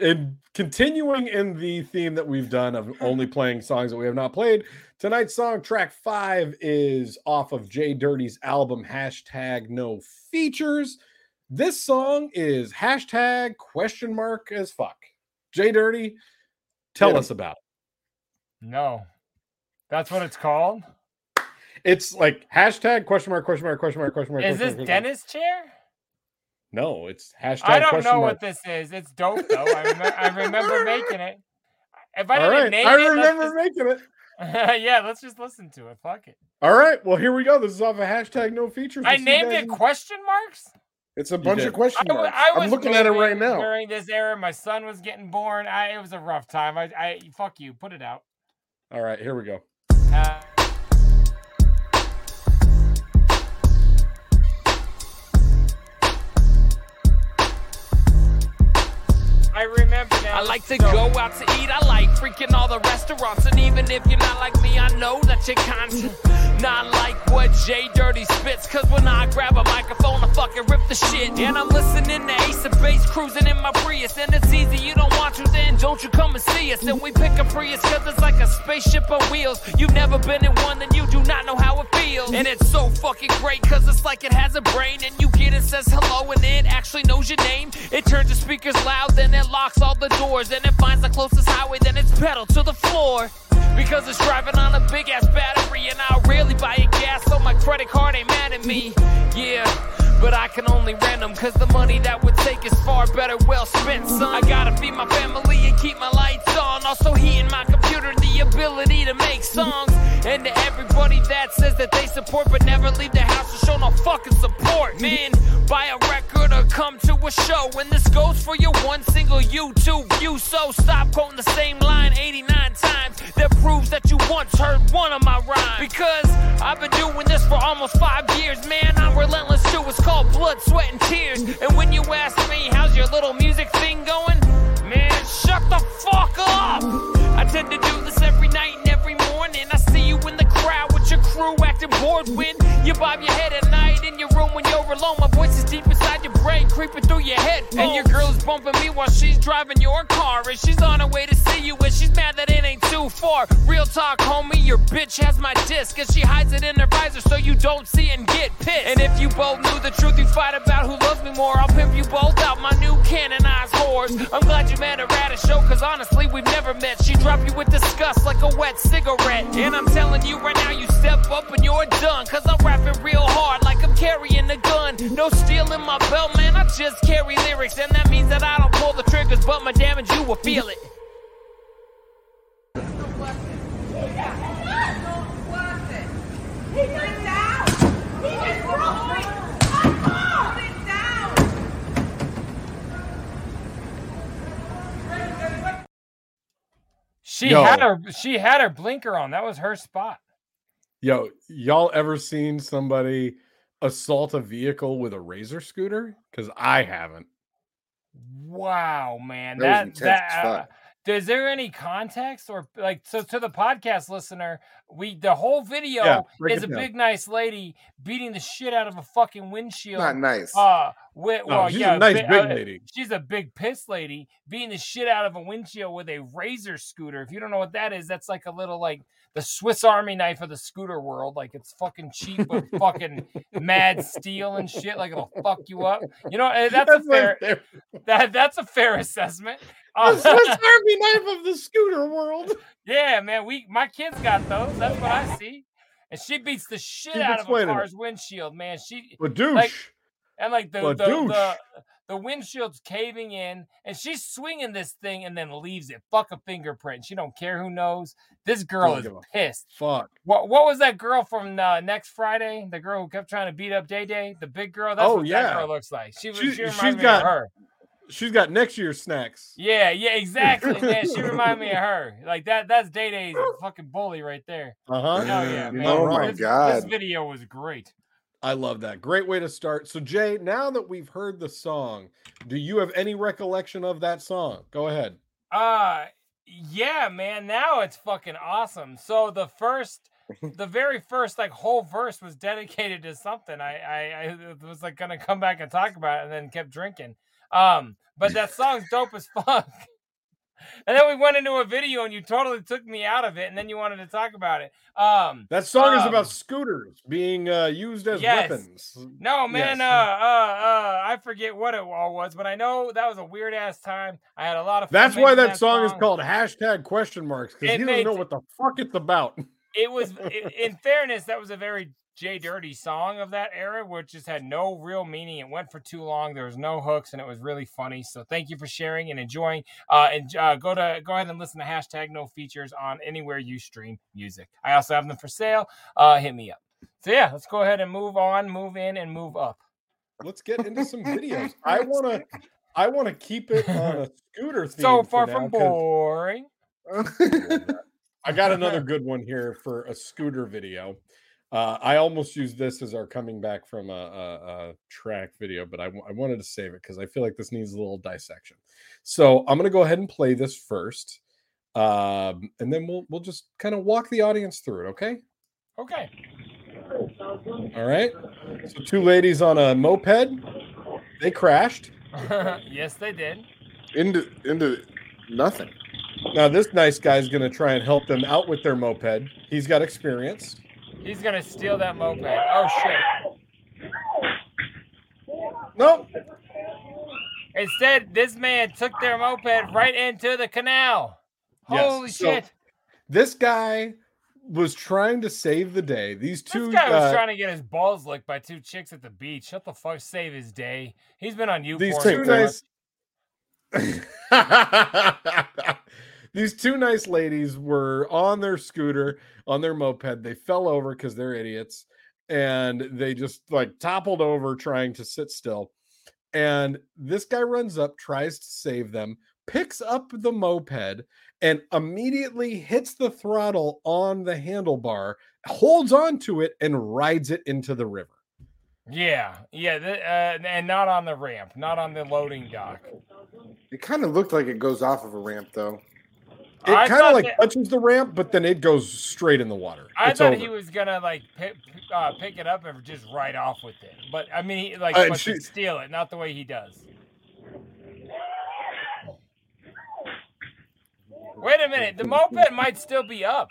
and continuing in the theme that we've done of only playing songs that we have not played. Tonight's song, track five, is off of JDirty's album hashtag No Features. This song is hashtag question mark as fuck. JDirty, tell yeah. us about it. No. That's what it's called? It's like hashtag question mark, question mark, question mark, question mark. Is question this Dennis chair? No, it's hashtag I don't question know mark. What this is. It's dope, though. I, rem- I remember making it. If I didn't right. name I it. I remember just... making it. Yeah, let's just listen to it. Fuck it. All right. Well, here we go. This is off of hashtag no features. I named it in... question marks? It's a bunch of question marks. I, I I'm looking at it right now. During this era, my son was getting born. I, it was a rough time. I, I, fuck you. Put it out. All right, here we go. Uh, I remember now. I like to go out to eat. I like freaking all the restaurants. And even if you're not like me, I know that you're kind of not like what JDirty spits. Cause when I grab a microphone, I fucking rip the shit. And I'm listening to Ace of Base cruising in my Prius. And it's easy, you don't want to, then don't you come and see us. And we pick a Prius cause it's like a spaceship on wheels. You've never been in one, then you do not know how it feels. And it's so fucking great cause it's like it has a brain. And you get it, says hello, and it actually knows your name. It turns your speakers loud, then it locks all the doors, and it finds the closest highway, then it's pedal to the floor. Because it's driving on a big ass battery, and I rarely buy a gas, so my credit card ain't mad at me. Yeah, but I can only rent them, cause the money that would take is far better well spent, son. I gotta feed my family and keep my lights on, also heating my computer, the ability to make songs. And to everybody that says that they support but never leave the house to show no fucking support, man. Buy a record or come to a show, and this goes for your one single YouTube view. So stop quoting the same line eighty-nine times. That proves that you once heard one of my rhymes. Because I've been doing this for almost five years, man. I'm relentless too. It's called blood, sweat, and tears. And when you ask me how's your little music thing going, man, shut the fuck up. I tend to do this every night and every morning. I see you in the crowd with your crew acting bored when you bob your head at night in your room when you're alone. My voice is deep inside your brain, creeping through your head. And your girl's bumping me while she's driving your car. And she's on her way to see you, and she's mad that it ain't too too far. Real talk, homie, your bitch has my disc, and she hides it in her visor so you don't see it and get pissed. And if you both knew the truth, you fight about who loves me more. I'll pimp you both out, my new canonized whores. I'm glad you met her at a show, cause honestly, we've never met. She dropped you with disgust like a wet cigarette. And I'm telling you right now, you step up and you're done, cause I'm rapping real hard like I'm carrying a gun. No steel in my belt, man, I just carry lyrics, and that means that I don't pull the triggers, but my damage, you will feel it. She yo, had her she had her blinker on. That was her spot. Yo, y'all ever seen somebody assault a vehicle with a razor scooter? Because I haven't. Wow, man. That, that, that uh, is there any context or like so to the podcast listener, we the whole video yeah, is a down. big nice lady beating the shit out of a fucking windshield. Not nice. Uh With, oh, well, she's yeah, a nice bi- big lady. Uh, she's a big piss lady beating the shit out of a windshield with a razor scooter. If you don't know what that is, that's like a little like the Swiss Army knife of the scooter world. Like it's fucking cheap with fucking mad steel and shit. Like it'll fuck you up. You know, that's, that's a fair right that that's a fair assessment. Uh, the Swiss Army knife of the scooter world. Yeah, man. We my kids got those. That's what I see. And she beats the shit Keep out of a car's it. windshield, man. She but douche. Like, And like the the, the the windshield's caving in, and she's swinging this thing and then leaves it. Fuck a fingerprint. She don't care who knows. This girl is pissed. Fuck. What what was that girl from uh, Next Friday? The girl who kept trying to beat up Day Day, the big girl. That's oh, what yeah. that girl looks like. She was. She, she reminds she's me got, of her. She's got next year's snacks. Yeah, yeah, exactly. Man, she reminds me of her. Like that. That's Day Day's fucking bully right there. Uh huh. Oh yeah, man. Oh my this, god. This video was great. I love that. Great way to start. So, Jay, now that we've heard the song, do you have any recollection of that song? Go ahead. Uh, yeah, man. Now it's fucking awesome. So the first, the very first like whole verse was dedicated to something. I, I, I was like gonna come back and talk about it, and then kept drinking. Um, but that song's dope as fuck. And then we went into a video, and you totally took me out of it. And then you wanted to talk about it. Um, that song um, is about scooters being uh, used as yes. weapons. No, man, yes. uh, uh, uh, I forget what it all was, but I know that was a weird ass time. I had a lot of. Fun That's why that, that song, song is called hashtag question marks because you don't know what the fuck it's about. It was, it, in fairness, that was a very JDirty song of that era, which just had no real meaning. It went for too long. There was no hooks, and it was really funny. So thank you for sharing and enjoying. Uh, and uh, go to go ahead and listen to hashtag No Features on anywhere you stream music. I also have them for sale. Uh, hit me up. So yeah, let's go ahead and move on, move in, and move up. Let's get into some videos. I wanna, I wanna keep it on a scooter theme. So far from boring. I got another good one here for a scooter video. Uh, I almost used this as our coming back from a, a, a track video, but I, w- I wanted to save it because I feel like this needs a little dissection. So I'm going to go ahead and play this first, um, and then we'll we'll just kind of walk the audience through it, okay? Okay. All right. So two ladies on a moped. They crashed. Yes, they did. Into into nothing. Now this nice guy's going to try and help them out with their moped. He's got experience. He's going to steal that moped. Oh, shit. Nope. Instead, this man took their moped right into the canal. Yes. Holy so shit. This guy was trying to save the day. These two This guy uh, was trying to get his balls licked by two chicks at the beach. Shut the fuck, save his day. He's been on you These two nice... These two nice ladies were on their scooter, on their moped. They fell over because they're idiots. And they just like toppled over trying to sit still. And this guy runs up, tries to save them, picks up the moped, and immediately hits the throttle on the handlebar, holds on to it, and rides it into the river. Yeah, yeah, th- uh, and not on the ramp, not on the loading dock. It kind of looked like it goes off of a ramp, though. It kind of like that, touches the ramp, but then it goes straight in the water. I it's thought over. He was gonna like pick, uh, pick it up and just ride off with it. But I mean, he, like, uh, but she, steal it, not the way he does. Wait a minute. The moped might still be up.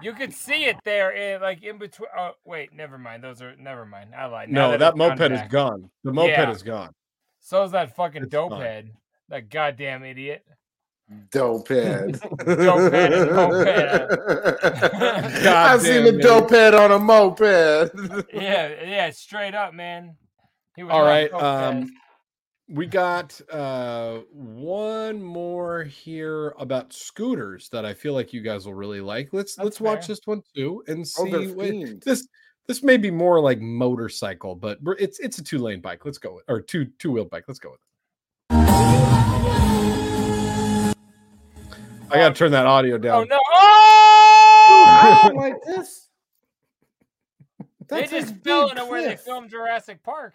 You could see it there, in, like in between. Oh, wait, never mind. Those are never mind. I lied. Now no, that, that moped is gone. The moped yeah. is gone. So is that fucking dopehead. That goddamn idiot. Dopehead. Dopehead and moped. I've seen a dopehead on a moped. yeah, yeah, straight up, man. He was all right. Um, we got uh, one more here about scooters that I feel like you guys will really like. Let's That's let's fair. watch this one too and see. Oh, what, this this may be more like motorcycle, but it's it's a two lane bike. Let's go with or two two wheel bike. Let's go with it. I gotta turn that audio down. Oh no! Oh! Dude, I don't like this. That's they just fell into where they filmed Jurassic Park.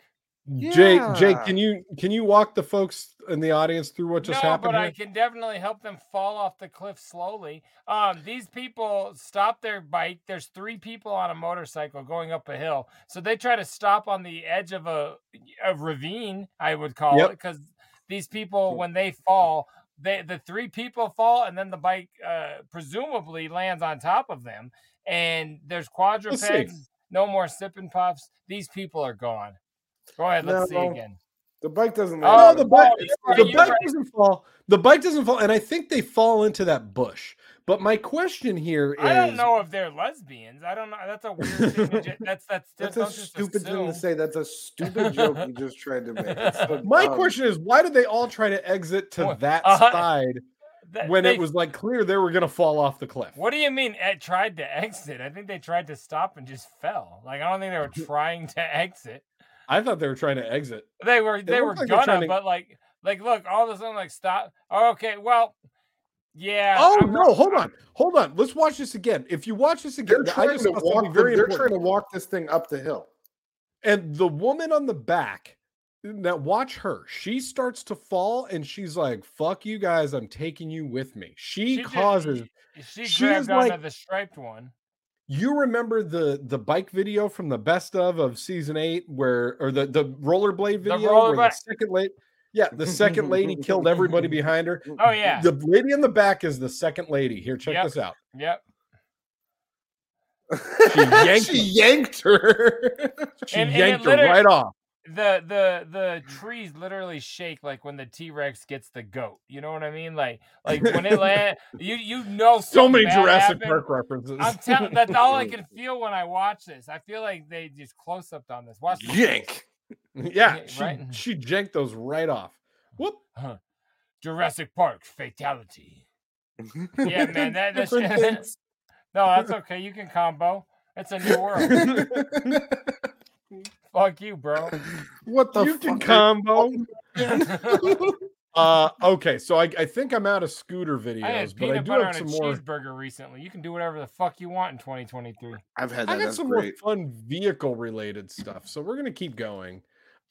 Yeah. Jake, Jake, can you can you walk the folks in the audience through what just no, happened? No, but here? I can definitely help them fall off the cliff slowly. Um, these people stop their bike. There's three people on a motorcycle going up a hill, so they try to stop on the edge of a, a ravine. I would call yep. it because these people, when they fall, they the three people fall, and then the bike uh, presumably lands on top of them. And there's quadrupeds. No more sipping pops. These people are gone. Go ahead, let's no, see again. The bike doesn't fall. Oh, the bike, oh, the bike right. doesn't fall. The bike doesn't fall, and I think they fall into that bush. But my question here is... I don't know if they're lesbians. I don't know. That's a weird thing. To ju- that's that's, that's a stupid assume. thing to say. That's a stupid joke you just tried to make. So my dumb. question is, why did they all try to exit to what? that uh-huh. side that, when they, it was like clear they were going to fall off the cliff? What do you mean it tried to exit? I think they tried to stop and just fell. Like, I don't think they were trying to exit. I thought they were trying to exit. They were they were like gonna, to... but like like look, all of a sudden like stop. Oh, okay, well, yeah. Oh I'm no, not... hold on, hold on. Let's watch this again. If you watch this again, I just to walk, very they're important. trying to walk this thing up the hill. And the woman on the back, now watch her. She starts to fall and she's like, fuck you guys, I'm taking you with me. She, she causes just, she, she grabbed onto like, the striped one. You remember the, the bike video from the best of of season eight, where or the, the rollerblade video, the roller where the second lady, yeah, the second lady killed everybody behind her. Oh yeah, the lady in the back is the second lady. Here, check yep. this out. Yep. She yanked, she yanked her. she and, yanked and her right off. The the the trees literally shake like when the T-Rex gets the goat. You know what I mean? Like like when it land, you you know so many Jurassic Park references. I'm telling that's all I can feel when I watch this. I feel like they just close up on this. Watch this. Yank. Yeah, yeah she, right? she janked those right off. Whoop. Huh. Jurassic Park fatality. Yeah, man, that, that's no, that's okay. You can combo. It's a new world. Fuck you, bro. What the you fuck? You can combo. uh, okay, so I, I think I'm out of scooter videos, I had but I do have some more. Cheeseburger recently. You can do whatever the fuck you want in twenty twenty-three. I've had. That. I got That's some great. more fun vehicle-related stuff, so we're gonna keep going.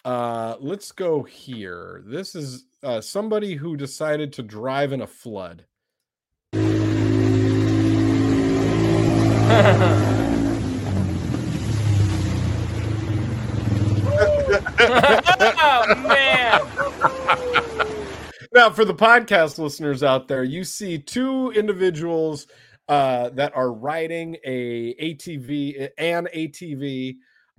Uh, let's go here. This is uh, somebody who decided to drive in a flood. Oh, man. Now, for the podcast listeners out there, you see two individuals uh, that are riding a ATV, an ATV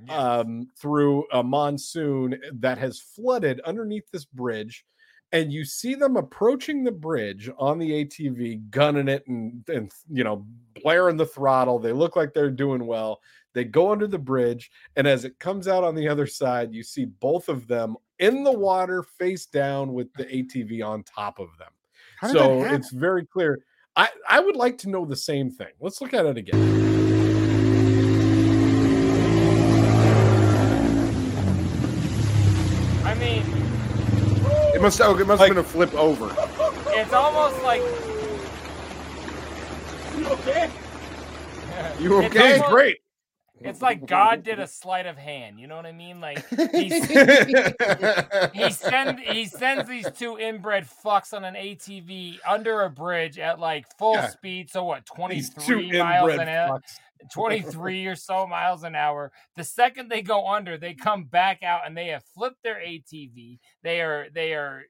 um, yes. through a monsoon that has flooded underneath this bridge. And you see them approaching the bridge on the A T V, gunning it and, and, you know, blaring the throttle. They look like they're doing well. They go under the bridge. And as it comes out on the other side, you see both of them in the water, face down with the A T V on top of them. How so it's very clear. I, I would like to know the same thing. Let's look at it again. I mean... It must, oh, it must like, have been a flip over. It's almost like... You okay? You okay? It's almost, Great. It's like God did a sleight of hand. You know what I mean? Like he, he, send, he sends these two inbred fucks on an A T V under a bridge at like full yeah. speed. So what, twenty-three miles an hour? twenty-three or so miles an hour. The second they go under, they come back out and they have flipped their A T V. They are they are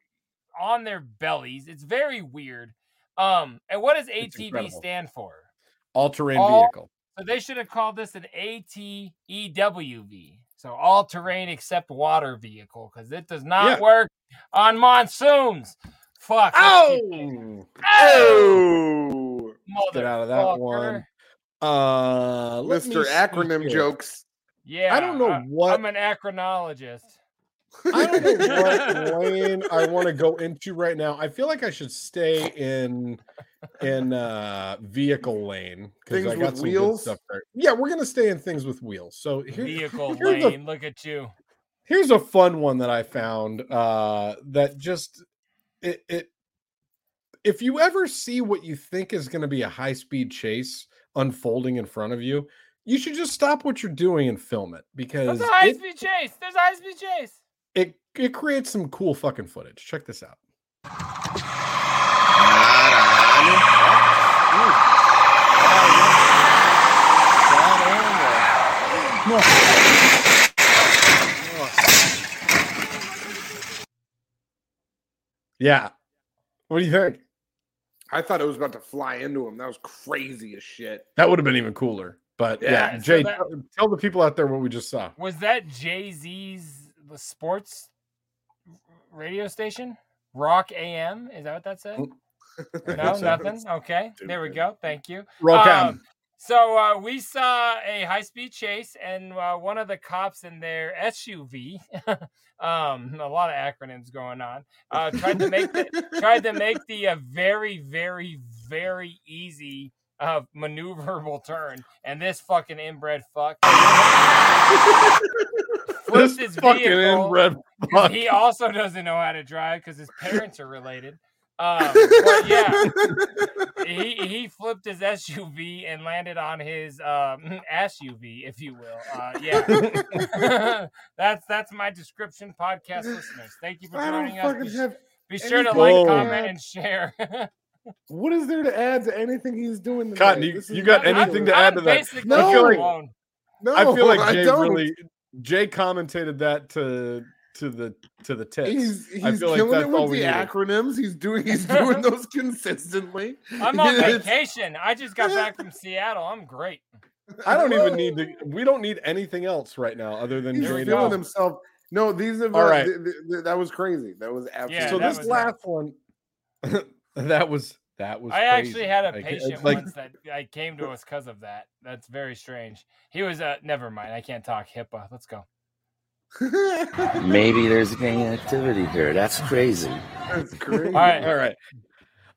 on their bellies. It's very weird. Um, and what does A T V stand for? All-terrain all, vehicle. So they should have called this an A T E W V. So all-terrain except water vehicle, because it does not yeah. work on monsoons. Fuck. Oh! Oh! Motherfucker. Get out of that one. Uh, Mister Acronym it. Jokes. Yeah. I don't know uh, what. I'm an acronologist. I don't know what lane I want to go into right now. I feel like I should stay in in uh, vehicle lane because I got some wheels. Good stuff there. Yeah, we're gonna stay in things with wheels. So here, vehicle lane. A, look at you. Here's a fun one that I found. Uh, that just it, it. If you ever see what you think is going to be a high speed chase unfolding in front of you, you should just stop what you're doing and film it because there's a high speed chase. There's a high speed chase. It it creates some cool fucking footage. Check this out. Yeah. What do you think? I thought it was about to fly into him. That was crazy as shit. That would have been even cooler. But yeah, yeah Jay, so that, tell the people out there what we just saw. Was that Jay-Z's the sports radio station, Rock A M? Is that what that said? No, nothing. Okay, there we go. Thank you. Rock um, So uh, we saw a high-speed chase, and uh, one of the cops in their S U V, um, a lot of acronyms going on, uh, tried to make the, tried to make the uh, very, very, very easy uh, maneuverable turn, and this fucking inbred fuck. Flipped this his fucking inbred fuck. He also doesn't know how to drive because his parents are related. Um, but yeah, he he flipped his S U V and landed on his um, ass U V, if you will. Uh, yeah, that's that's my description, podcast listeners. Thank you for joining us. Be, have be sure to like, comment, and share. What is there to add to anything he's doing? Cotton, you, you got I'm, anything I'm, to I'm add to that? No, I feel like, no, I feel like Jay really. Jay commentated that to to the to the text. He's, he's I feel killing like that's it with all the acronyms. He's doing he's doing those consistently. I'm on it's... vacation. I just got back from Seattle. I'm great. I don't even need to. We don't need anything else right now other than he's feeling himself. No, these are all right. Th- th- th- that was crazy. That was absolutely. Yeah, so this last one. that was that was. I crazy. actually had a patient I, like... once that I came to us because of that. That's very strange. He was uh never mind. I can't talk HIPAA. Let's go. Maybe there's gang activity here. That's crazy. That's crazy. All right. All right.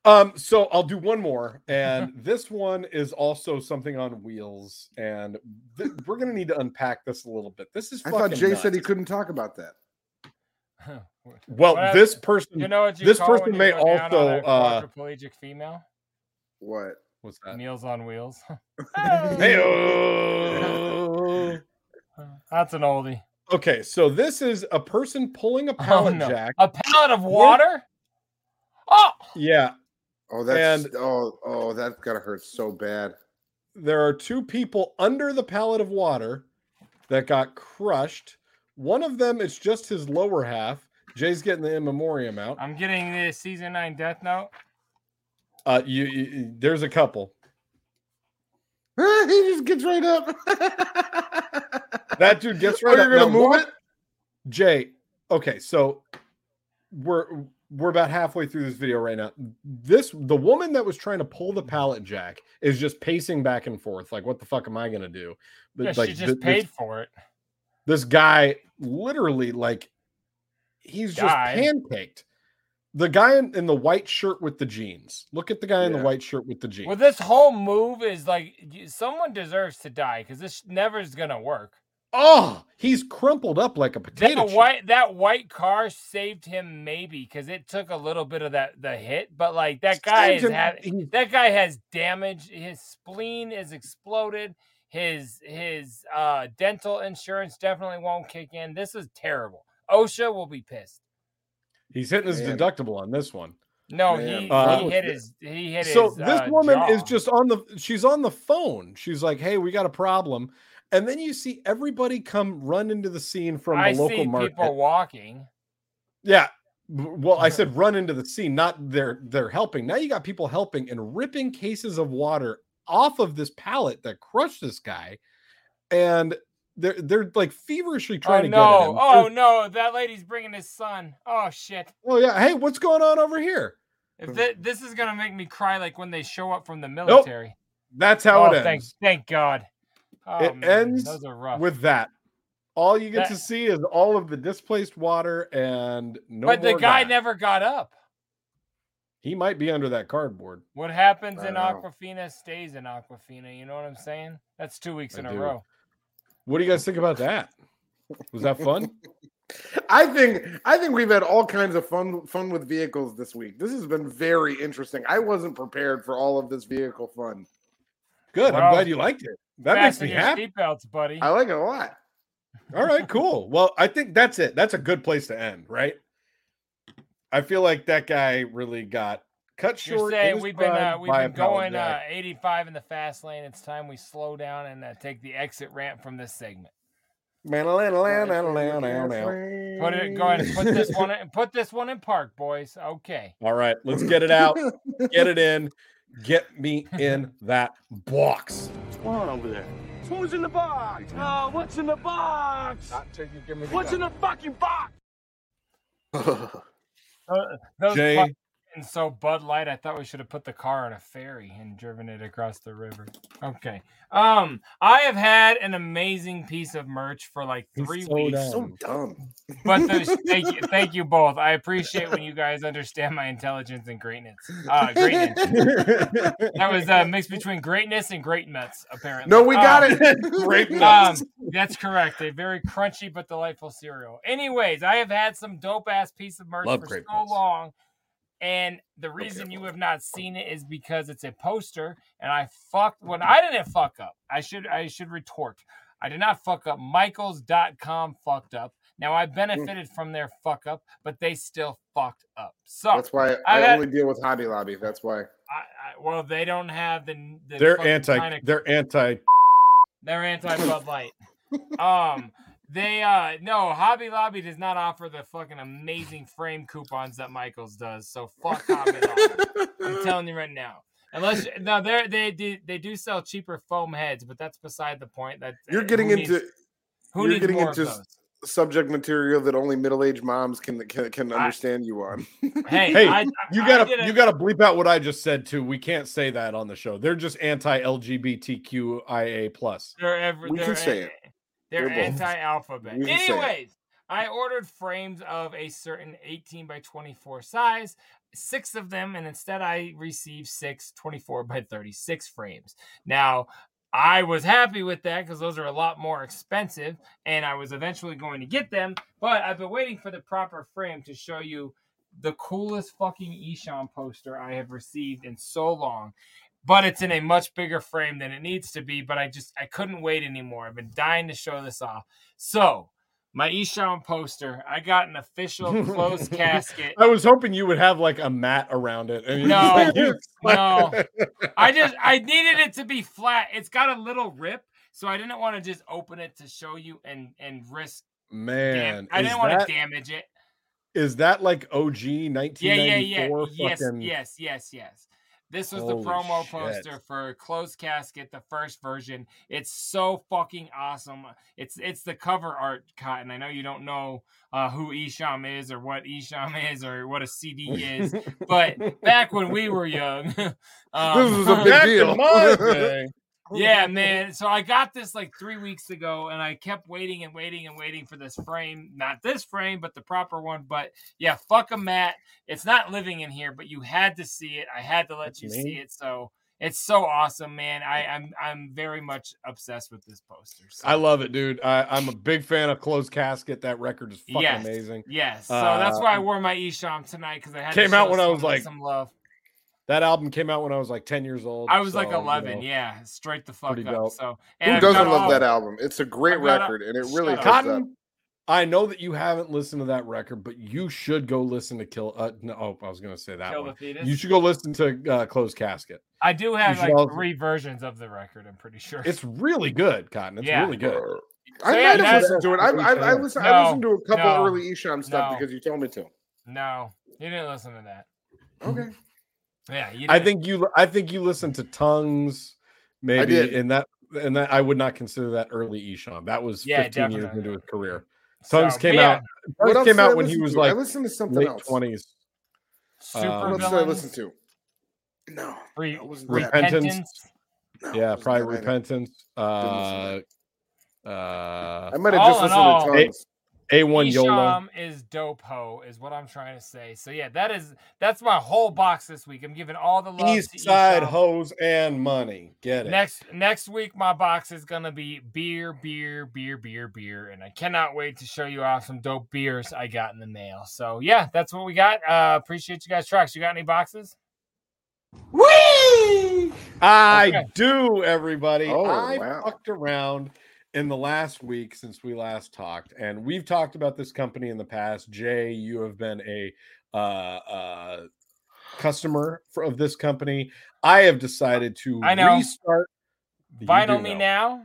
Um, so I'll do one more, and this one is also something on wheels, and th- we're gonna need to unpack this a little bit. This is. I thought Jay nuts. said he couldn't talk about that. Huh. Well, what this person, you know what you this person may also uh, quadriplegic female. What? What's that? Meals on wheels. Hey-o! That's an oldie. Okay, so this is a person pulling a pallet oh, no. jack. A pallet of water? With... Oh! Yeah. Oh, that's and oh, oh, that's gotta hurt so bad. There are two people under the pallet of water that got crushed. One of them is just his lower half. Jay's getting the in memoriam out. I'm getting the season nine death note. Uh, you, you there's a couple. He just gets right up. That dude gets right Are up. You're gonna now, move one, it, Jay. Okay, so we're we're about halfway through this video right now. This the woman that was trying to pull the pallet jack is just pacing back and forth, like, what the fuck am I gonna do? But yeah, like, she just th- paid this, for it. This guy literally, like, he's guy. just pancaked. The guy in, in the white shirt with the jeans. Look at the guy yeah. in the white shirt with the jeans. Well, this whole move is like, someone deserves to die because this never is going to work. Oh, he's crumpled up like a potato. That white, that white car saved him maybe because it took a little bit of that the hit. But like that guy is having, that guy has damage. His spleen is exploded. His his uh, dental insurance definitely won't kick in. This is terrible. OSHA will be pissed. He's hitting his Man. deductible on this one. No, he, uh, he hit his. He hit so his. So this uh, woman jaw. is just on the. She's on the phone. She's like, "Hey, we got a problem," and then you see everybody come run into the scene from the I local see market. People walking. Yeah, Well, I said run into the sea, not they're they're helping. Now you got people helping and ripping cases of water off of this pallet that crushed this guy, and they're they're like feverishly trying oh, to no. get him. Oh they're... no, that lady's bringing his son. Oh shit. Oh yeah. Hey, what's going on over here? If th- this is gonna make me cry, like when they show up from the military. Nope. That's how oh, it ends. Thank, thank God. Oh, it man, ends those are rough. With that. All you get that, to see is all of the displaced water and no. But more the guy, guy never got up. He might be under that cardboard. What happens in Aquafina stays in Aquafina. You know what I'm saying? That's two weeks I in do. a row. What do you guys think about that? Was that fun? I think I think we've had all kinds of fun fun with vehicles this week. This has been very interesting. I wasn't prepared for all of this vehicle fun. Good. Well, I'm glad you liked it. That makes me happy. Seatbelts, buddy. I like it a lot. All right, cool. Well, I think that's it. That's a good place to end, right? I feel like that guy really got cut short. You're saying we've been uh, we've been going uh, eighty-five in the fast lane. It's time we slow down and uh, take the exit ramp from this segment. Put it, go ahead and put this one in, put this one in park, boys. Okay. All right, let's get it out. Get it in. Get me in that box. What's going on over there? Who's in the box? Oh, what's in the box? Not till you give me the what's gun. In the fucking box? uh, those Jay. Fucking, and so Bud Light, I thought we should have put the car on a ferry and driven it across the river. Okay. Um, I have had an amazing piece of merch for like three so weeks. Dumb. So dumb. But those, thank you, thank you both. I appreciate when you guys understand my intelligence and greatness. Uh, greatness. That was a mix between greatness and great nuts, apparently. No, we got um, it. Great nuts. Um, that's correct. A very crunchy but delightful cereal. Anyways, I have had some dope ass piece of merch Love for so nuts. long. And the reason okay. you have not seen it is because it's a poster, and I fucked when I didn't fuck up. I should I should retort. I did not fuck up. Michaels dot com fucked up. Now I benefited from their fuck up, but they still fucked up. So that's why I, I had, only deal with Hobby Lobby. That's why. I, I, well, they don't have the. the they're anti. Kind of, they're anti. They're anti Bud Light. um. They, uh, no, Hobby Lobby does not offer the fucking amazing frame coupons that Michaels does. So fuck Hobby Lobby. I'm telling you right now. Unless, no, they they do, they do sell cheaper foam heads, but that's beside the point. That You're getting who into, needs, who you're getting into s- subject material that only middle-aged moms can can, can understand I, you on. Hey, hey I, you got to you got to bleep out what I just said too. We can't say that on the show. They're just anti-L G B T Q I A plus. They're ever, we they're can say a, it. They're anti-alphabet. Anyways, I ordered frames of a certain eighteen by twenty-four size, six of them, and instead I received six twenty-four by thirty-six frames. Now, I was happy with that because those are a lot more expensive, and I was eventually going to get them, but I've been waiting for the proper frame to show you the coolest fucking Esham poster I have received in so long. But it's in a much bigger frame than it needs to be. But I just, I couldn't wait anymore. I've been dying to show this off. So, my Esham poster, I got an official closed casket. I was hoping you would have like a mat around it. I mean, no, no. I just, I needed it to be flat. It's got a little rip. So, I didn't want to just open it to show you and, and risk. Man. Dam- I didn't that... want to damage it. Is that like O G nineteen ninety-four? Yeah, yeah, yeah. Fucking... Yes, yes, yes, yes. This was Holy the promo shit. poster for Closed Casket, the first version. It's so fucking awesome. It's it's the cover art, Cotton. I know you don't know uh, who Esham is or what Esham is or what a C D is, but back when we were young. um, this was a big deal. My day. Yeah, man. So I got this like three weeks ago, and I kept waiting and waiting and waiting for this frame. Not this frame, but the proper one. But yeah, fuck a mat. It's not living in here, but you had to see it. I had to let That's you me. see it. So it's so awesome, man. I, I'm I'm very much obsessed with this poster. So. I love it, dude. I, I'm a big fan of Closed Casket. That record is fucking yes. amazing. Yes. So uh, that's why I wore my Esham tonight because I had came to out when I was like some love. That album came out when I was like ten years old. I was so, like eleven, you know, yeah, straight the fuck up. Dope. So and who doesn't love all, that album? It's a great record, a, and it really Cotton. I know that you haven't listened to that record, but you should go listen to Kill. Uh, no, oh, I was going to say that Kill one. You should go listen to uh, Closed Casket. I do have like also, three versions of the record. I'm pretty sure it's really good, Cotton. It's yeah. really good. So, I yeah, listened to it. I I, I, listen, no, I listened to a couple no, early Esham stuff no. because you told me to. No, you didn't listen to that. Okay. Yeah, you didn't. I think you. I think you listened to Tongues, maybe, and that and that I would not consider that early Esham. That was yeah, fifteen definitely. years into his career. Tongues so, came yeah. out. Tongues what came out when he was to? like I listened to something late else. twenties. Super um, what else did I listen to? No, Re- no it wasn't Repentance. Repentance. No, yeah, was probably Repentance. Uh, uh, I might have just listened to Tongues. A one Yola is dope ho is what I'm trying to say. So yeah, that is that's my whole box this week. I'm giving all the love East to Side Esham. Hoes and money. Get it. Next next week my box is going to be beer, beer, beer, beer, beer, and I cannot wait to show you off some dope beers I got in the mail. So yeah, that's what we got. Uh, appreciate you guys. Trox, you got any boxes? Whee! I okay. do, everybody. Oh, I wow. fucked around in the last week since we last talked, and we've talked about this company in the past. Jay, you have been a uh, uh, customer for, of this company. I have decided to I know. restart. Vinyl Me Now?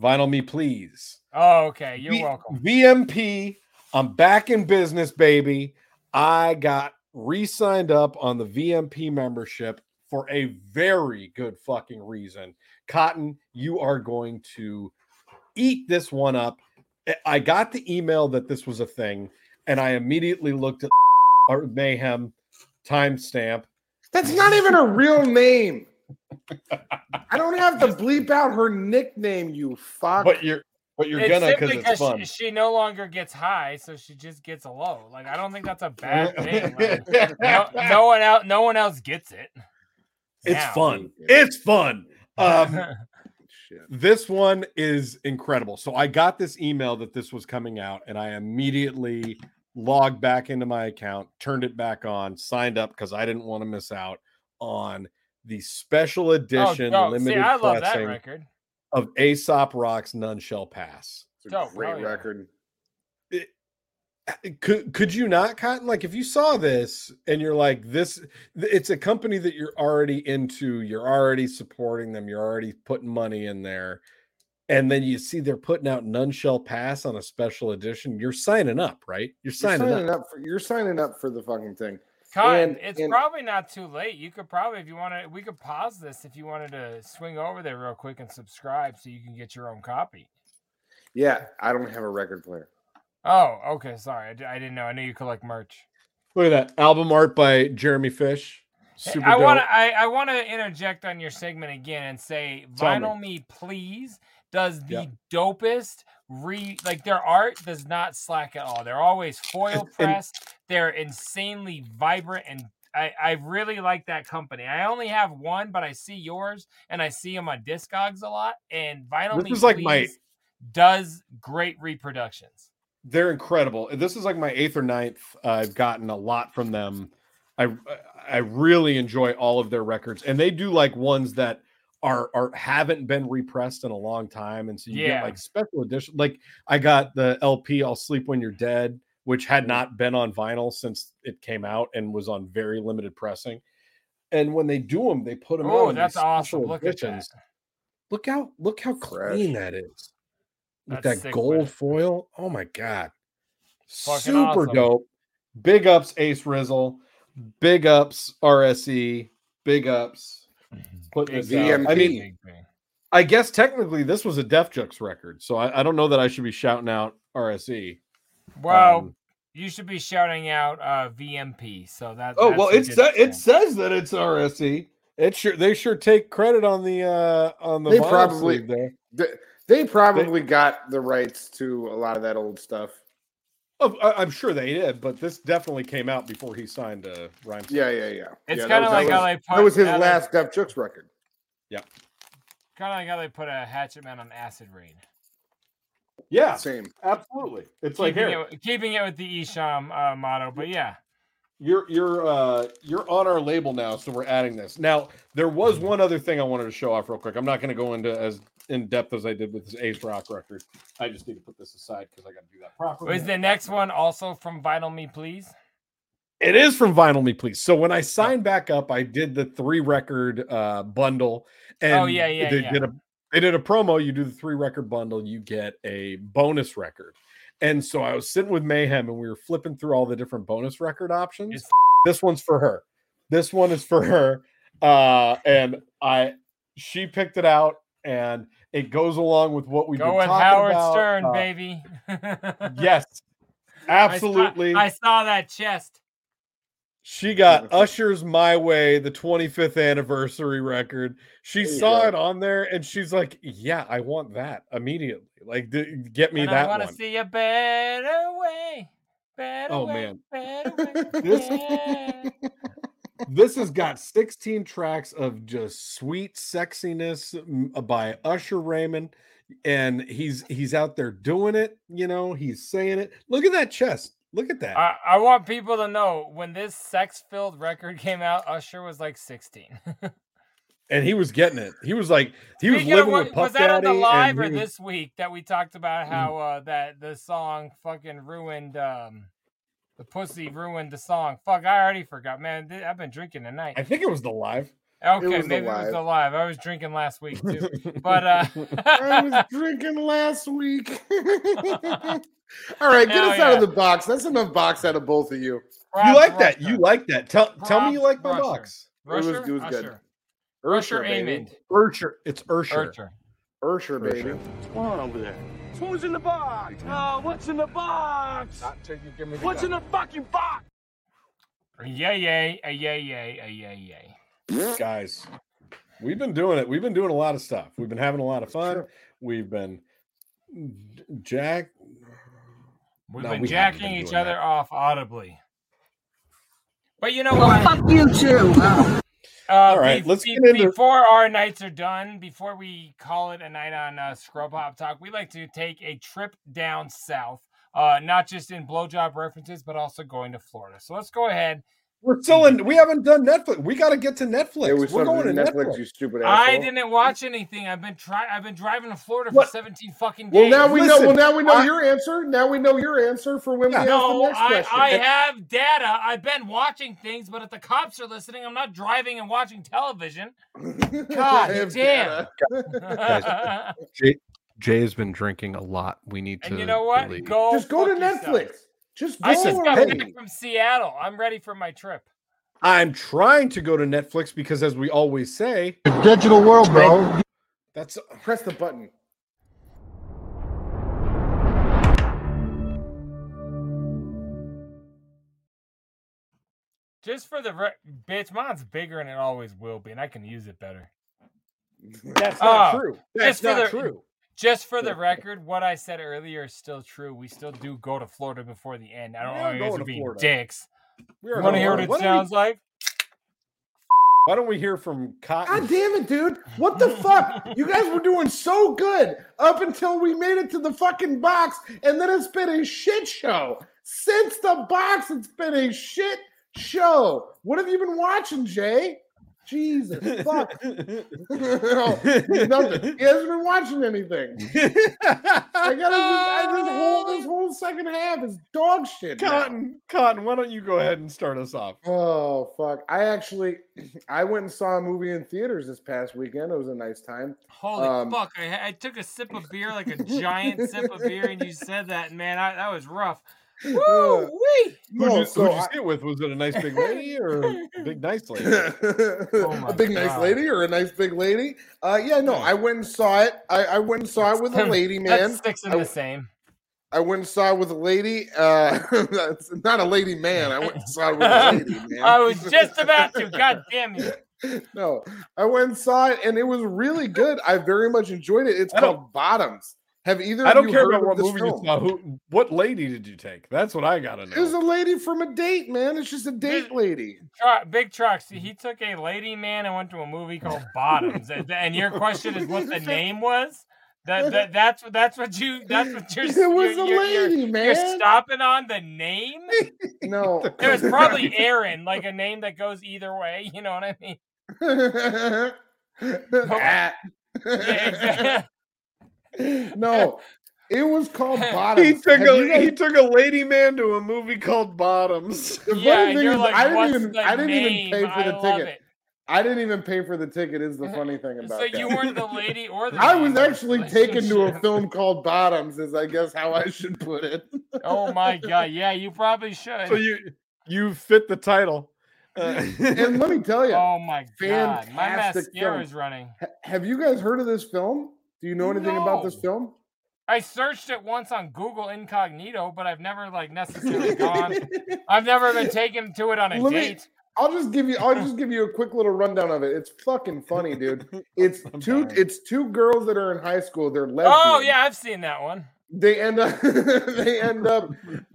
Vinyl Me Please. Oh, okay. You're v- welcome. V M P, I'm back in business, baby. I got re-signed up on the V M P membership for a very good fucking reason. Cotton, you are going to eat this one up. I got the email that this was a thing, and I immediately looked at our Mayhem timestamp. That's not even a real name. I don't have to bleep out her nickname, you fuck. But you're but you're it's gonna because it's fun. She, she no longer gets high, so she just gets a low. Like, I don't think that's a bad thing. Like, no, no one out, no one else gets it. It's now. fun. It's fun. Um This one is incredible. So I got this email that this was coming out, and I immediately logged back into my account, turned it back on, signed up because I didn't want to miss out on the special edition oh, limited See, I love that record of Aesop Rock's None Shall Pass. It's a oh, great yeah. record. It, could could you not, Cotton? Like, if you saw this and you're like, this, it's a company that you're already into, you're already supporting them, you're already putting money in there, and then you see they're putting out None Shall Pass on a special edition, you're signing up, right? You're signing, you're signing up. up for you're signing up for the fucking thing. Cotton, and, it's and, probably not too late. You could probably, if you want to, we could pause this if you wanted to swing over there real quick and subscribe so you can get your own copy. Yeah, I don't have a record player. Oh, okay. Sorry. I, d- I didn't know. I knew you collect merch. Look at that. Album art by Jeremy Fish. Super I want to I, I want to interject on your segment again and say Vinyl me. me Please does the yep. dopest re like their art does not slack at all. They're always foil pressed. And- They're insanely vibrant, and I, I really like that company. I only have one, but I see yours and I see them on Discogs a lot, and Vinyl this Me is Please like my- does great reproductions. They're incredible. This is like my eighth or ninth. Uh, I've gotten a lot from them. I I really enjoy all of their records, and they do like ones that are are haven't been repressed in a long time, and so you yeah. get like special edition. Like, I got the L P "I'll Sleep When You're Dead," which had not been on vinyl since it came out and was on very limited pressing. And when they do them, they put them oh, on that's awesome. Look editions. At that. Look out! Look how clean Fresh. that is. With That's that gold way. foil. Oh my God. Fucking super awesome. Dope. Big ups, Ace Rizzle. Big ups, R S E. Big ups. Put this out. I mean, I guess technically this was a Def Jux record. So I, I don't know that I should be shouting out R S E. Well, um, you should be shouting out uh, V M P. So that. Oh, that's well, it's sa- it says that it's R S E. It sure They sure take credit on the uh, on the. They probably there. They, They probably they, got the rights to a lot of that old stuff. Oh, I'm sure they did, but this definitely came out before he signed a rhyme. Yeah, yeah, yeah. It's yeah, kind of like was, how they put... That was his last Def Jux record. Yeah. Kind of like how they put a Hatchet Man on Acid Rain. Yeah, same. Absolutely. It's keeping like here. It, keeping it with the Esham uh, motto, but yeah. You're you're uh, you're on our label now, so we're adding this. Now, there was one other thing I wanted to show off real quick. I'm not going to go into as in depth as I did with this Ace Rock record. I just need to put this aside because I got to do that properly. Is the next one also from Vinyl Me Please? It is from Vinyl Me Please. So when I signed back up, I did the three record uh, bundle, and oh, yeah, yeah, they yeah. did a they did a promo. You do the three record bundle, you get a bonus record. And so I was sitting with Mayhem and we were flipping through all the different bonus record options. It's this one's for her. This one is for her. Uh, and I, she picked it out and it goes along with what we've Go been with talking Howard about. Stern, uh, baby. Yes, absolutely. I saw, I saw that chest. She got Usher's My Way, the twenty-fifth anniversary record. She saw go. it on there, and she's like, yeah, I want that immediately. Like, d- get me and that I wanna one. I want to see a better way. Better oh, way, man. Better way. This, yeah. This has got sixteen tracks of just sweet sexiness by Usher Raymond, and he's he's out there doing it. You know, he's saying it. Look at that chest. Look at that. I, I want people to know when this sex-filled record came out, Usher was like sixteen. And he was getting it. He was like, he Speaking was living what, with Puff Daddy. Was that Daddy on the live or was... this week that we talked about how uh, that the song fucking ruined, um, the pussy ruined the song. Fuck, I already forgot. Man, I've been drinking tonight. I think it was the live. Okay, it maybe it was the live. I was drinking last week, too. But uh... I was drinking last week. All right, get Hell us yeah. out of the box. That's enough box out of both of you. Rob, you like Rusher. that. You like that. Tell Rob, tell me you like my Rusher. box. Rusher, it was, it was Usher. good. Usher Amon. Usher. It's Usher. Usher, baby. What's going on over there? Who's in the box? Oh, what's in the box? Not till you give me the what's gun. in the fucking box? A yay, yay, a yay, yay, a yay, yay. Guys, we've been doing it. We've been doing a lot of stuff. We've been having a lot of fun. Sure. We've been Jack. We've no, been we jacking been each other that. off audibly. But you know what? Well, fuck you too. Uh, All right, be- let's be- get into... Before our nights are done, before we call it a night on uh, Scrub Hop Talk, we like to take a trip down south, uh, not just in blowjob references, but also going to Florida. So let's go ahead. We're still in. We haven't done Netflix. We got to get to Netflix. We're going to Netflix, Netflix. You stupid asshole. I didn't watch anything. I've been try. I've been driving to Florida for what? seventeen fucking days. Well, now we Listen, know. Well, now we know I, your answer. Now we know your answer for when we ask no, the next I, question. I have data. I've been watching things, but if the cops are listening, I'm not driving and watching television. God damn. Guys, Jay, Jay has been drinking a lot. We need and to. You know what? Go Just go to Netflix. Yourself. Just go I just got hey. back from Seattle. I'm ready for my trip. I'm trying to go to Netflix because, as we always say, the digital world, bro. That's press the button. Just for the re- bitch, mine's bigger and it always will be, and I can use it better. That's not oh, true. That's not the- true. Just for the record, what I said earlier is still true. We still do go to Florida before the end. I don't want you guys to be Florida. dicks. You want to hear what it why sounds we... like? Why don't we hear from Cotton? God damn it, dude. What the fuck? You guys were doing so good up until we made it to the fucking box, and then it's been a shit show. Since the box, it's been a shit show. What have you been watching, Jay? Jesus fuck! No, nothing. He hasn't been watching anything. I gotta. Just, I just whole this whole second half is dog shit. Cotton, now. Cotton, why don't you go ahead and start us off? Oh fuck! I actually, I went and saw a movie in theaters this past weekend. It was a nice time. Holy um, fuck! I, I took a sip of beer, like a giant sip of beer, and you said that, man. I, that was rough. Woo wee! No, who'd you, so who'd you I, sit with? Was it a nice big lady or a big nice lady? Oh a big God. nice lady or a nice big lady? Uh, yeah, no, I went and saw it. I, I went and saw it with a lady, man. That's six in I, the same. I went and saw it with a lady. Uh, not a lady, man. I went and saw it with a lady, man. I was just about to. God damn you. No, I went and saw it, and it was really good. I very much enjoyed it. It's called Bottoms. Have either I don't of you care heard about what movie film? you saw. Who, what lady did you take? That's what I gotta know. It was a lady from a date, man. It's just a date Big, lady. Tro- Big Troxy, he took a lady, man, and went to a movie called Bottoms. And, and your question is what the name was? That, that that's what that's what you that's what you're, it was you're, a you're, lady, you're, man. You're stopping on the name? No, it was probably Aaron, like a name that goes either way. You know what I mean? Yeah, exactly. No, it was called Bottoms. He took a guys... he took a lady man to a movie called Bottoms. The yeah, funny thing is, like, I didn't even I didn't name? even pay for the I ticket. I didn't even pay for the ticket is the funny thing about so that. So you weren't the lady or the I was actually taken to a film called Bottoms is I guess how I should put it. Oh my God. Yeah, you probably should. So you you fit the title. Uh, and let me tell you. Oh my God. My mascara is running. H- have you guys heard of this film? Do you know anything no. about this film? I searched it once on Google Incognito, but I've never like necessarily gone. I've never been taken to it on a let date. Me, I'll just give you. I'll just give you a quick little rundown of it. It's fucking funny, dude. It's I'm two. Dying. It's two girls that are in high school. They're lesbians. Oh yeah, I've seen that one. They end up. they end up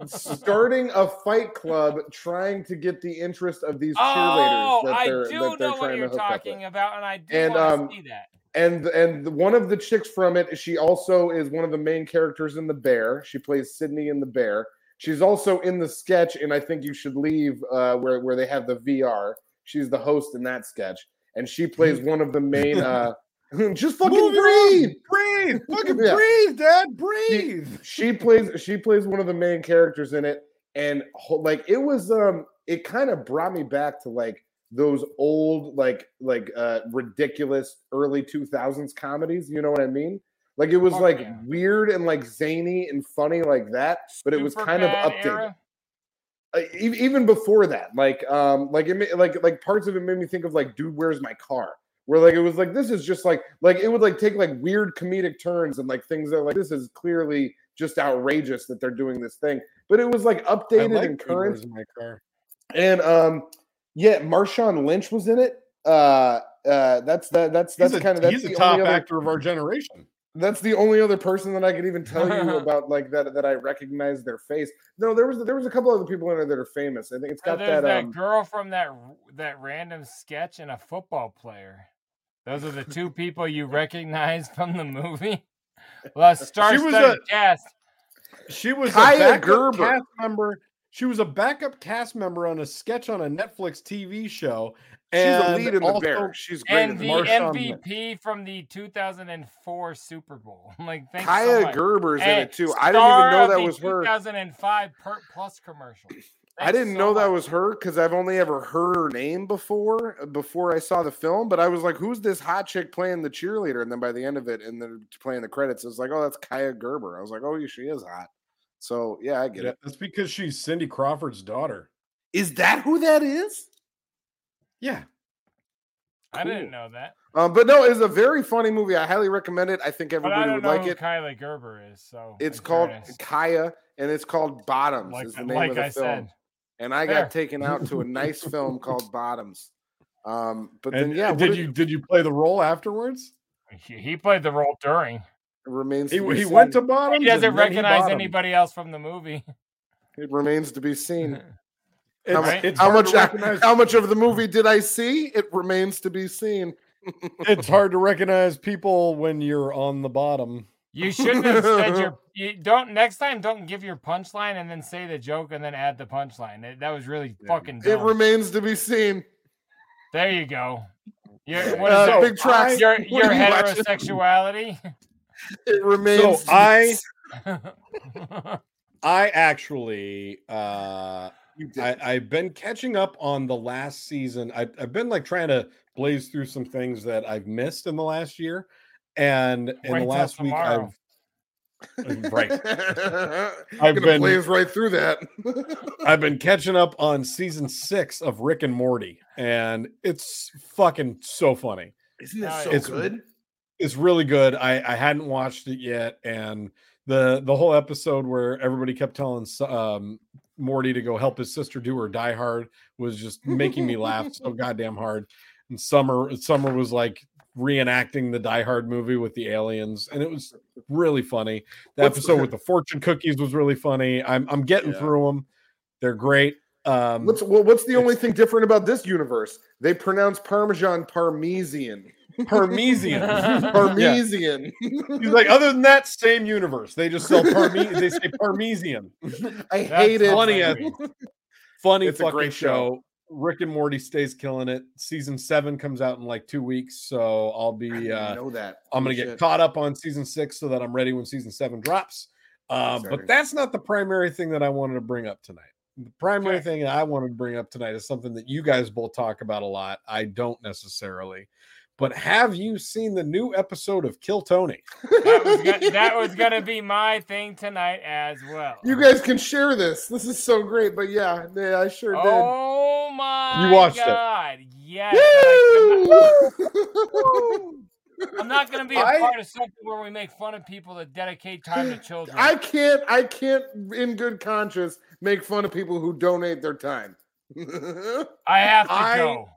starting a fight club, trying to get the interest of these cheerleaders. Oh, that they're, I do that they're know what you're talking about, and I do and, want um, to see that. And and one of the chicks from it, she also is one of the main characters in The Bear. She plays Sydney in The Bear. She's also in the sketch, and I think you should leave uh, where where they have the V R. She's the host in that sketch, and she plays one of the main. Uh, just fucking Move breathe, breathe, fucking yeah. breathe, Dad, breathe. She, she plays she plays one of the main characters in it, and like it was um it kind of brought me back to like. Those old, like, like uh, ridiculous early two thousands comedies. You know what I mean? Like, it was, oh, like, yeah. weird and, like, zany and funny like that. But Super it was kind of updated. Uh, e- even before that. Like, um, like, it, like, like parts of it made me think of, like, Dude, Where's My Car? Where, like, it was, like, this is just, like, like, it would, like, take, like, weird comedic turns and, like, things that are, like, this is clearly just outrageous that they're doing this thing. But it was, like, updated like and current. Dude, Where's My Car? And, um... yeah, Marshawn Lynch was in it. Uh, uh, that's that. That's that's kind of that's he's the a top only other, actor of our generation. That's the only other person that I could even tell you about, like that that I recognize their face. No, there was there was a couple other people in there that are famous. I think it's got oh, that, that um, girl from that that random sketch and a football player. Those are the two people you recognize from the movie. Well, star-studded cast. She was Kaia a Gerber cast member. She was a backup cast member on a sketch on a Netflix T V show. And she's a lead in also, The Bear. She's great. And the M V P Lynch. From the two thousand four Super Bowl. I'm like, thanks Kaia so Gerber's and in it too. I didn't even know that was her. two thousand five Pert Plus commercial. Thanks I didn't so know much. That was her because I've only ever heard her name before before I saw the film. But I was like, who's this hot chick playing the cheerleader? And then by the end of it, and then playing the credits, it's like, oh, that's Kaia Gerber. I was like, oh, she is hot. So, yeah, I get yeah, it. That's because she's Cindy Crawford's daughter. Is that who that is? Yeah. Cool. I didn't know that. Um, but no, it's a very funny movie. I highly recommend it. I think everybody but I don't would know like who it. Kaia Gerber is. So it's I'm called curious. Kaia, and it's called Bottoms, like, is the name like of the I film. Said. And I Fair. Got taken out to a nice film called Bottoms. Um, but and then, yeah. Did you, you did you play the role afterwards? He, he played the role during. It remains. He, he went to Bottoms. He doesn't recognize he anybody else from the movie. It remains to be seen. It's, how, right? how much? How much of the movie did I see? It remains to be seen. It's hard to recognize people when you're on the bottom. You shouldn't have said your. You don't next time. Don't give your punchline and then say the joke and then add the punchline. It, that was really yeah. fucking dumb. It remains to be seen. There you go. You're, what uh, is Big Trox. Your your heterosexuality. Watching? It remains. So I, I actually, uh, I, I've been catching up on the last season. I, I've been like trying to blaze through some things that I've missed in the last year, and in right the last week, tomorrow. I've right. I've been blaze right through that. I've been catching up on season six of Rick and Morty, and it's fucking so funny. Isn't it so it's, good? It's really good. I, I hadn't watched it yet, and the the whole episode where everybody kept telling um, Morty to go help his sister do her Die Hard was just making me laugh so goddamn hard. And Summer Summer was like reenacting the Die Hard movie with the aliens, and it was really funny. The What's episode the- with the fortune cookies was really funny. I'm I'm getting yeah. through them. They're great. Um, what's well, what's the only thing different about this universe? They pronounce Parmesan Parmesan. Parmesan. Parmesan. Yeah. He's like, other than that, same universe. They just sell Parmesan. They say Parmesan. I That's hate it. Funny, as, funny it's fucking a great show. show. Rick and Morty stays killing it. Season seven comes out in like two weeks, so I'll be. I uh, know that. I'm gonna Shit. get caught up on season six so that I'm ready when season seven drops. Uh, but that's not the primary thing that I wanted to bring up tonight. The primary okay. thing that I wanted to bring up tonight is something that you guys both talk about a lot. I don't necessarily. But have you seen the new episode of Kill Tony? That was go- that was going to be my thing tonight as well. You guys can share this. This is so great. But yeah, yeah I sure oh did. Oh my You watched God. It. Yes. I'm not going to be a I, part of something where we make fun of people that dedicate time to children. I can't, I can't, in good conscience, make fun of people who donate their time. I have to I, go.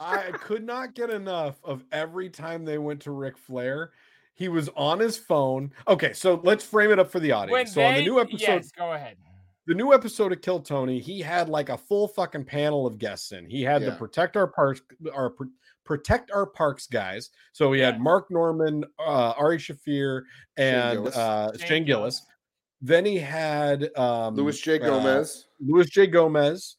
I could not get enough of every time they went to Ric Flair. He was on his phone. Okay, so let's frame it up for the audience. When so they, on the new episode, yes, go ahead. The new episode of Kill Tony, he had like a full fucking panel of guests in. He had yeah. the Protect Our Parks, our Protect Our Parks guys. So he yeah. had Mark Norman, uh, Ari Shaffir, and Shane Gillis. Uh, Shane Shane Gillis. Gillis. Then he had um, Louis J. Gomez. Uh, Louis J. Gomez.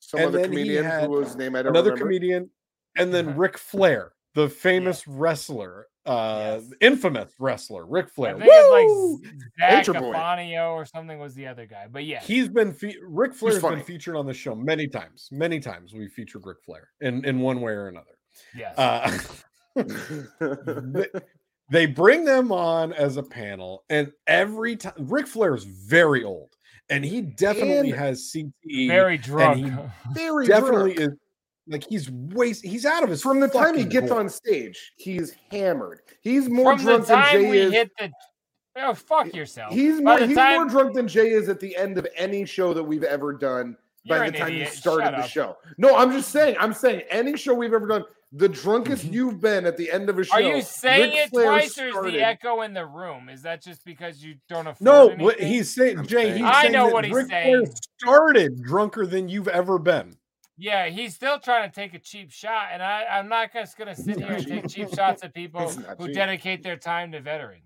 Some and other comedian whose name I don't another remember. Another comedian. And then uh-huh. Ric Flair, the famous yeah. wrestler. Uh, yes. Infamous wrestler Ric Flair. I think Woo! It's like Zach Afanio or something was the other guy, but yeah, he's been fe- Ric Flair's been featured on the show many times. Many times we featured Ric Flair in, in one way or another. Yes, uh, they, they bring them on as a panel, and every time Ric Flair is very old, and he definitely and has C T E, very drunk, and he very definitely drunk. Is. Like he's waste, he's out of his. From the time he gets board. On stage, he's hammered. He's more From drunk the time than Jay we is. Hit the, oh fuck yourself! He's more, he's time... more drunk than Jay is at the end of any show that we've ever done. You're by the time idiot. You started Shut the up. Show, no, I'm just saying. I'm saying any show we've ever done, the drunkest mm-hmm. you've been at the end of a show. Are you saying Ric it Flair twice, or is the echo in the room? Is that just because you don't afford No, anything? He's saying Jay. He's I saying know what he's Ric saying. Flair started drunker than you've ever been. Yeah, he's still trying to take a cheap shot, and I, I'm not just going to sit here and take cheap shots at people who cheap. Dedicate their time to veterans.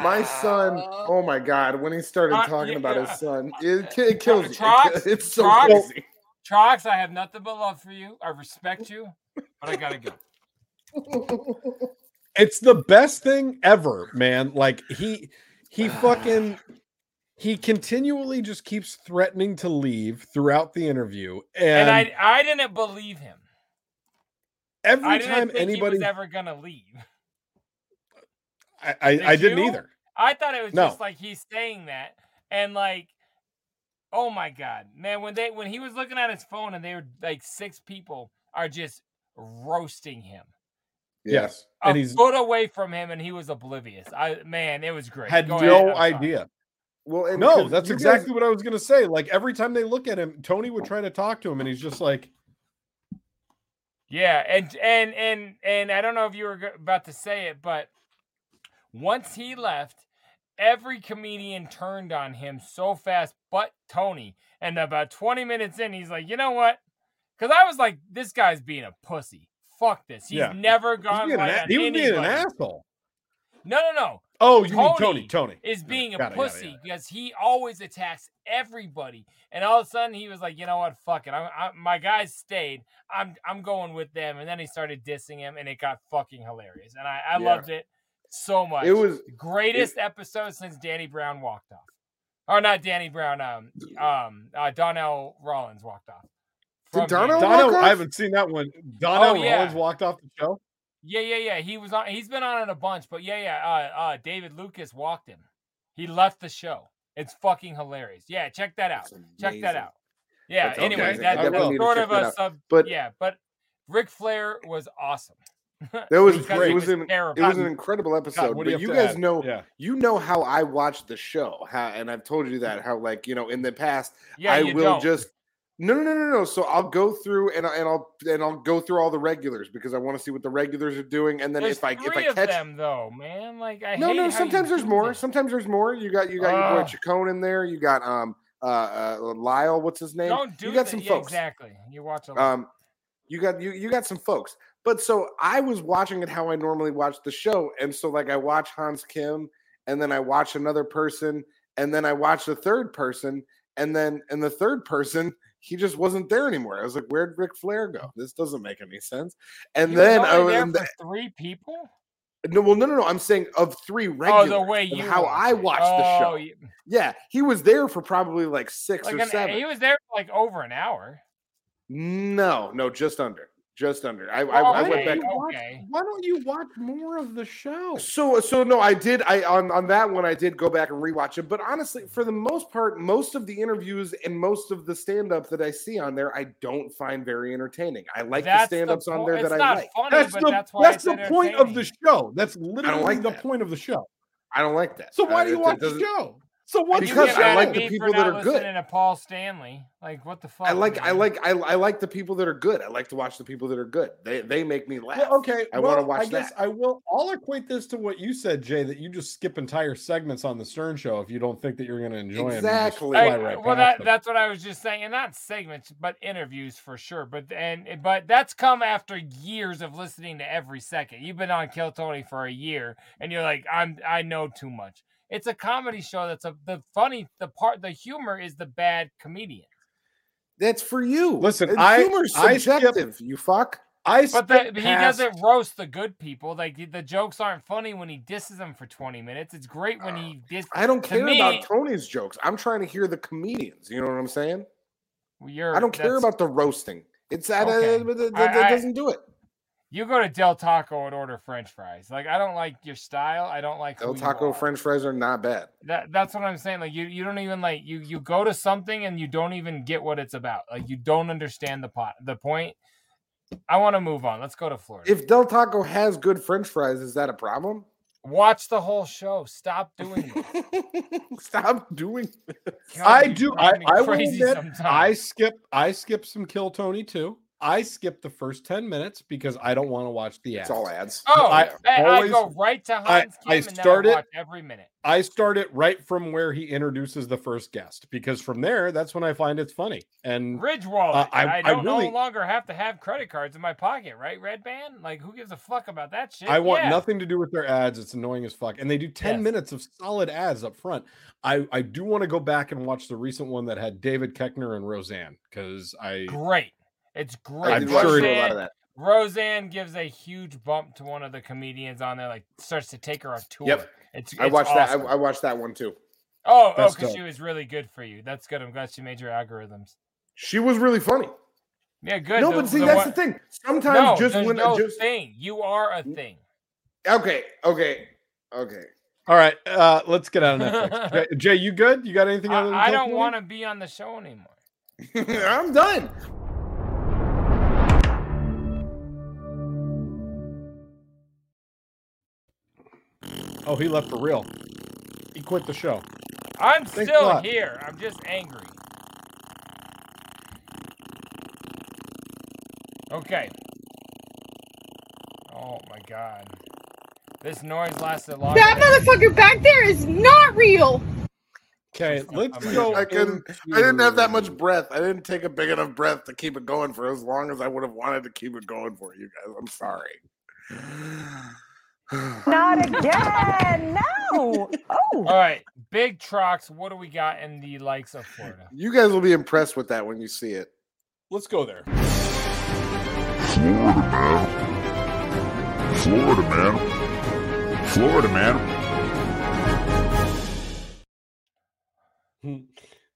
My son, oh my God, when he started uh, talking yeah, about his son, it, it kills me. Trox, it's so Trox, crazy. Trox, I have nothing but love for you. I respect you, but I got to go. It's the best thing ever, man. Like, he, he fucking... He continually just keeps threatening to leave throughout the interview. And, and I I didn't believe him. Every I didn't time think anybody he was ever gonna leave. I, I, Did I didn't you? Either. I thought it was no. just like he's saying that. And like, oh my God, man, when they when he was looking at his phone and they were like six people are just roasting him. Yes. A and he's foot away from him and he was oblivious. I man, it was great. Had Go no ahead, idea. Sorry. Well, and no, that's exactly guys... what I was going to say. Like every time they look at him, Tony would try to talk to him and he's just like, yeah. And, and, and, and I don't know if you were about to say it, but once he left, every comedian turned on him so fast, but Tony. And about twenty minutes in, he's like, you know what? Cause I was like, this guy's being a pussy. Fuck this. He's yeah. never gone. He's right an, he was being an asshole. No, no, no. Oh, you Tony mean Tony? Tony is being a got pussy it, got it, got it. Because he always attacks everybody, and all of a sudden he was like, "You know what? Fuck it. I'm, I, my guys stayed. I'm, I'm going with them." And then he started dissing him, and it got fucking hilarious. And I, I yeah. loved it so much. It was the greatest it, episode since Danny Brown walked off, or not Danny Brown. Um, um, uh, Donnell Rollins walked off. Did Donnell? Donnell I haven't seen that one. Donnell oh, yeah. Rollins walked off the show. Yeah, yeah, yeah. He was on. He's been on it a bunch, but yeah, yeah. Uh, uh, David Lucas walked him. He left the show. It's fucking hilarious. Yeah, check that out. Check that out. Yeah. That's anyway, amazing. that, that was sort of a sub. But yeah, but Ric Flair was awesome. That was great. It was, it was, an, it was an incredible episode. God, but you, you guys add? know, yeah. you know how I watched the show, how, and I've told you that how like you know in the past, yeah, I will don't. just. No, no, no, no, no. So I'll go through and I'll, and I'll and I'll go through all the regulars because I want to see what the regulars are doing. And then there's if I if I catch of them though, man, like I no, hate no. Sometimes there's more. This. Sometimes there's more. You got you got uh, your boy Chacon in there. You got um uh, uh Lyle. What's his name? Don't do you got that. some yeah, folks exactly. You watch a lot. um you got you you got some folks. But so I was watching it how I normally watch the show, and so like I watch Hans Kim, and then I watch another person, and then I watch the third person, and then and the third person. He just wasn't there anymore. I was like, "Where'd Ric Flair go? This doesn't make any sense." And he then was only I was there for three people. No, well, no, no, no. I'm saying of three regulars. Oh, the way you how watch I watched oh, the show. You... Yeah, he was there for probably like six like or an, seven. He was there for like over an hour. No, no, just under, just under. I, oh, I, I went back. Okay. Watch, why don't you watch more of the show? So, so no, I did. I on on that one, I did go back and rewatch it. But honestly, for the most part, most of the interviews and most of the stand-up that I see on there, I don't find very entertaining. I like that's the stand-ups the po- on there that I like. Funny, that's the that's, that's the point of the show. That's literally like the that. point of the show. I don't like that. So why uh, do you watch the show? So what? Because you I like the people that are good. To Paul Stanley, like what the fuck? I like, man? I like, I, I like the people that are good. I like to watch the people that are good. They they make me laugh. Well, okay, I well, want to watch I guess that. I will. I'll equate this to what you said, Jay. That you just skip entire segments on the Stern Show if you don't think that you're going to enjoy exactly. it. Exactly. Right well, that, that's what I was just saying, and not segments, but interviews for sure. But and but that's come after years of listening to every second. You've been on Kill Tony for a year, and you're like, I'm I know too much. It's a comedy show. That's a the funny the part. The humor is the bad comedian. That's for you. Listen, and I humor's I subjective. Skip, you fuck. I but the, past... he doesn't roast the good people. Like the jokes aren't funny when he disses them for twenty minutes. It's great when he disses. I don't care me, about Tony's jokes. I'm trying to hear the comedians. You know what I'm saying? You're, I don't care about the roasting. It's that okay. uh, that doesn't do it. You go to Del Taco and order French fries. Like, I don't like your style. I don't like Del Taco French fries are not bad. That that's what I'm saying. Like, you, you don't even like you you go to something and you don't even get what it's about. Like, you don't understand the pot the point. I want to move on. Let's go to Florida. If Del Taco has good French fries, is that a problem? Watch the whole show. Stop doing it. Stop doing it. I do. I I will admit, I skip I skip some Kill Tony too. I skip the first ten minutes because I don't want to watch the ads. It's all ads. Oh, I, I, always, I go right to Hans Kim I, I and start it, watch every minute. I start it right from where he introduces the first guest because from there, that's when I find it's funny. And Ridgewall, uh, I, I don't I really, no longer have to have credit cards in my pocket, right? Red Band? Like, who gives a fuck about that shit? I want yeah. nothing to do with their ads. It's annoying as fuck. And they do ten yes. minutes of solid ads up front. I, I do want to go back and watch the recent one that had David Koechner and Roseanne because I. Great. It's great. I'm Roseanne, sure a lot of that. Roseanne gives a huge bump to one of the comedians on there, like starts to take her on tour. Yep. It's, it's I watched awesome. that. I, I watched that one too. Oh, That's oh, because she was really good for you. That's good. I'm glad she made your algorithms. She was really funny. Yeah, good. No, the, but see, the that's one... the thing. Sometimes no, just when no just... thing, you are a thing. Okay, okay, okay. All right, uh, let's get out of Netflix. Jay, you good? You got anything? Other than I, I don't want to be on the show anymore. I'm done. Oh, he left for real. He quit the show. I'm Thanks still here. I'm just angry. Okay. Oh, my God. This noise lasted long. That motherfucker back there is not real. Okay, let's go. I couldn't. I didn't have that much breath. I didn't take a big enough breath to keep it going for as long as I would have wanted to keep it going for you guys. I'm sorry. Not again. No. Oh. All right. Big Trox. What do we got in the likes of Florida? You guys will be impressed with that when you see it. Let's go there. Florida man. Florida man. Florida man.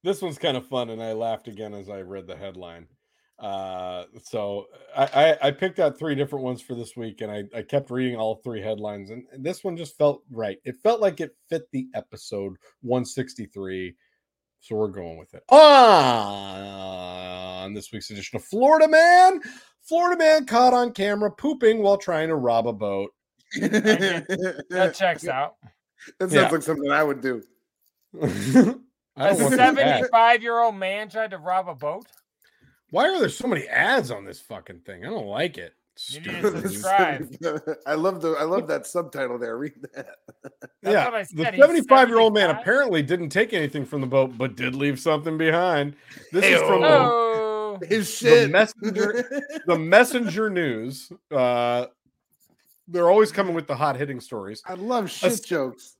This one's kind of fun, and I laughed again as I read the headline. Uh, so I, I, I picked out three different ones for this week, and I, I kept reading all three headlines, and this one just felt right. It felt like it fit the episode one sixty-three, so we're going with it. On this week's edition of Florida Man, Florida Man caught on camera pooping while trying to rob a boat. That checks out. That sounds yeah. like something I would do. I a seventy-five-year-old man tried to rob a boat? Why are there so many ads on this fucking thing? I don't like it. Stupid. I love the I love that subtitle there. Read that. That's yeah, what I said. The seventy-five-year-old man apparently didn't take anything from the boat, but did leave something behind. This Hey-o. is from oh. the, his shit. The messenger, the messenger news. Uh, they're always coming with the hot hitting stories. I love shit A, jokes.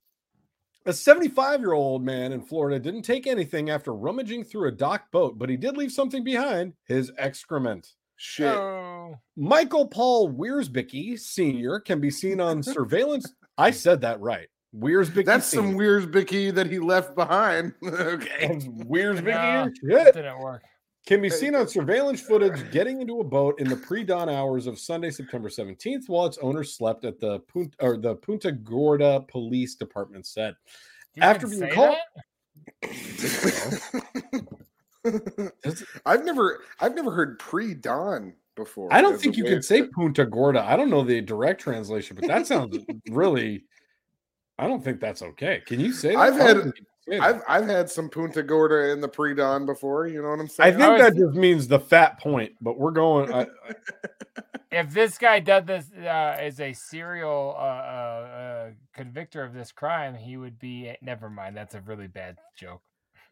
A seventy-five-year-old man in Florida didn't take anything after rummaging through a docked boat, but he did leave something behind, his excrement. Shit. Oh. Michael Paul Wiersbicki Senior can be seen on surveillance. I said that right. Wiersbicki. That's Senior some Wiersbicki that he left behind. Okay. Wiersbicki. No, shit. Didn't work. Can be seen on surveillance footage getting into a boat in the pre-dawn hours of Sunday, September seventeenth, while its owner slept at the Punta, or the Punta Gorda Police Department said. You After being called, I've never, I've never heard pre-dawn before. I don't think you can say Punta Gorda. I don't know the direct translation, but that sounds really. I don't think that's okay. Can you say that? I've had. Yeah. I've I've had some Punta Gorda in the pre-dawn before. You know what I'm saying? I think I was, that just means the fat point, but we're going. I, I... If this guy did this uh, as a serial uh, uh, convictor of this crime, he would be. Never mind. That's a really bad joke.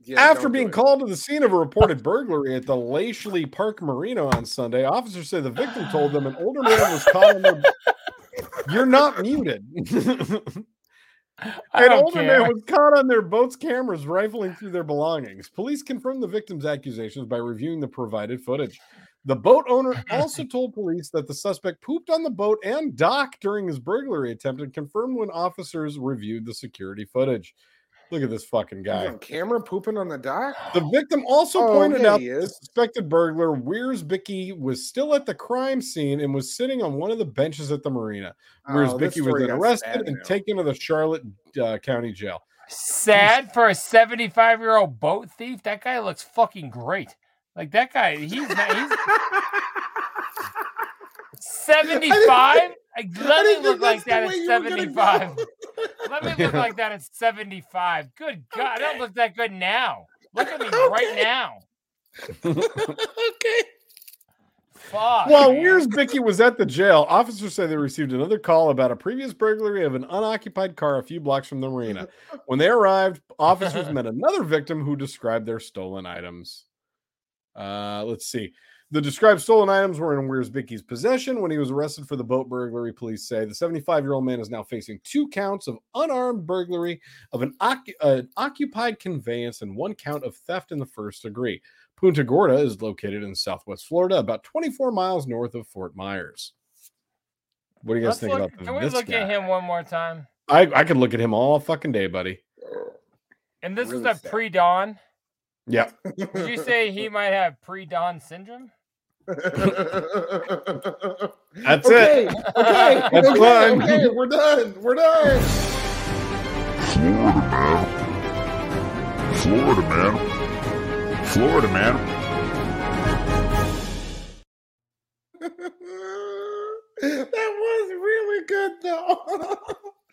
Yeah, After being called to the scene of a reported burglary at the Lashley Park Marina on Sunday, officers say the victim told them an older man was caught in the. You're not muted. An older care. man was caught on their boat's cameras rifling through their belongings. Police confirmed the victim's accusations by reviewing the provided footage. The boat owner also told police that the suspect pooped on the boat and dock during his burglary attempt and confirmed when officers reviewed the security footage. Look at this fucking guy. On camera pooping on the dock? The victim also oh, pointed yeah, out that the suspected burglar, Wiersbicki, was still at the crime scene and was sitting on one of the benches at the marina. Wiersbicki oh, was then arrested and now. taken to the Charlotte uh, County Jail. Sad for a seventy-five-year-old boat thief? That guy looks fucking great. Like, that guy, he's not... He's... seventy-five? Like, let me look like that at seventy-five. Go. Let me look like that at seventy-five. Good God, okay. I don't look that good now. Look at me okay. right now. Okay. Fuck. While Wiersbicki was at the jail, officers say they received another call about a previous burglary of an unoccupied car a few blocks from the marina. When they arrived, officers met another victim who described their stolen items. Uh, let's see. The described stolen items were in Wiersbicki's possession when he was arrested for the boat burglary, police say. The seventy-five-year-old man is now facing two counts of unarmed burglary of an, ocu- an occupied conveyance and one count of theft in the first degree. Punta Gorda is located in southwest Florida, about twenty-four miles north of Fort Myers. What do you guys Let's think look, about this Can we this look guy? at him one more time? I, I could look at him all fucking day, buddy. And this really is a pre-dawn? Yeah. Did you say he might have pre-dawn syndrome? That's okay, it. Okay, That's okay, fun. okay, we're done. We're done. Florida man. Florida man. Florida man. That was really good, though.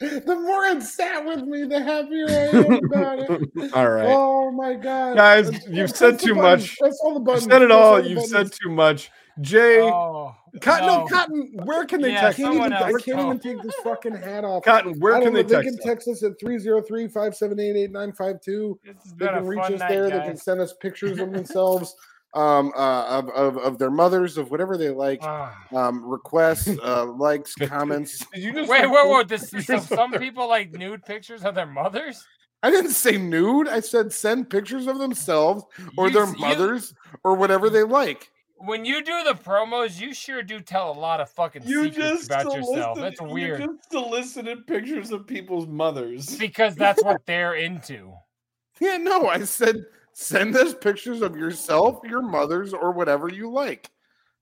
The more it sat with me, the happier I am about it. All right. Oh, my God. Guys, you've said too much. Press all the buttons. You've said it all. You've said too much. Jay, oh, Cotton, no. no, Cotton, where can they yeah, text? Can't even, I can't oh. even take this fucking hat off. Cotton, where can know, they, they text? They can text us at three oh three, five seven eight, eight nine five two. They can reach us night, there. Guys. They can send us pictures of themselves. Um, uh, of, of of their mothers, of whatever they like, um, requests, uh, likes, comments. You just wait, like, wait, wait, this, so some people like nude pictures of their mothers? I didn't say nude. I said send pictures of themselves or you, their mothers you, or whatever they like. When you do the promos, you sure do tell a lot of fucking you secrets about solicited, yourself. That's weird. You just solicited pictures of people's mothers. Because that's what they're into. Yeah, no, I said... Send us pictures of yourself, your mothers, or whatever you like.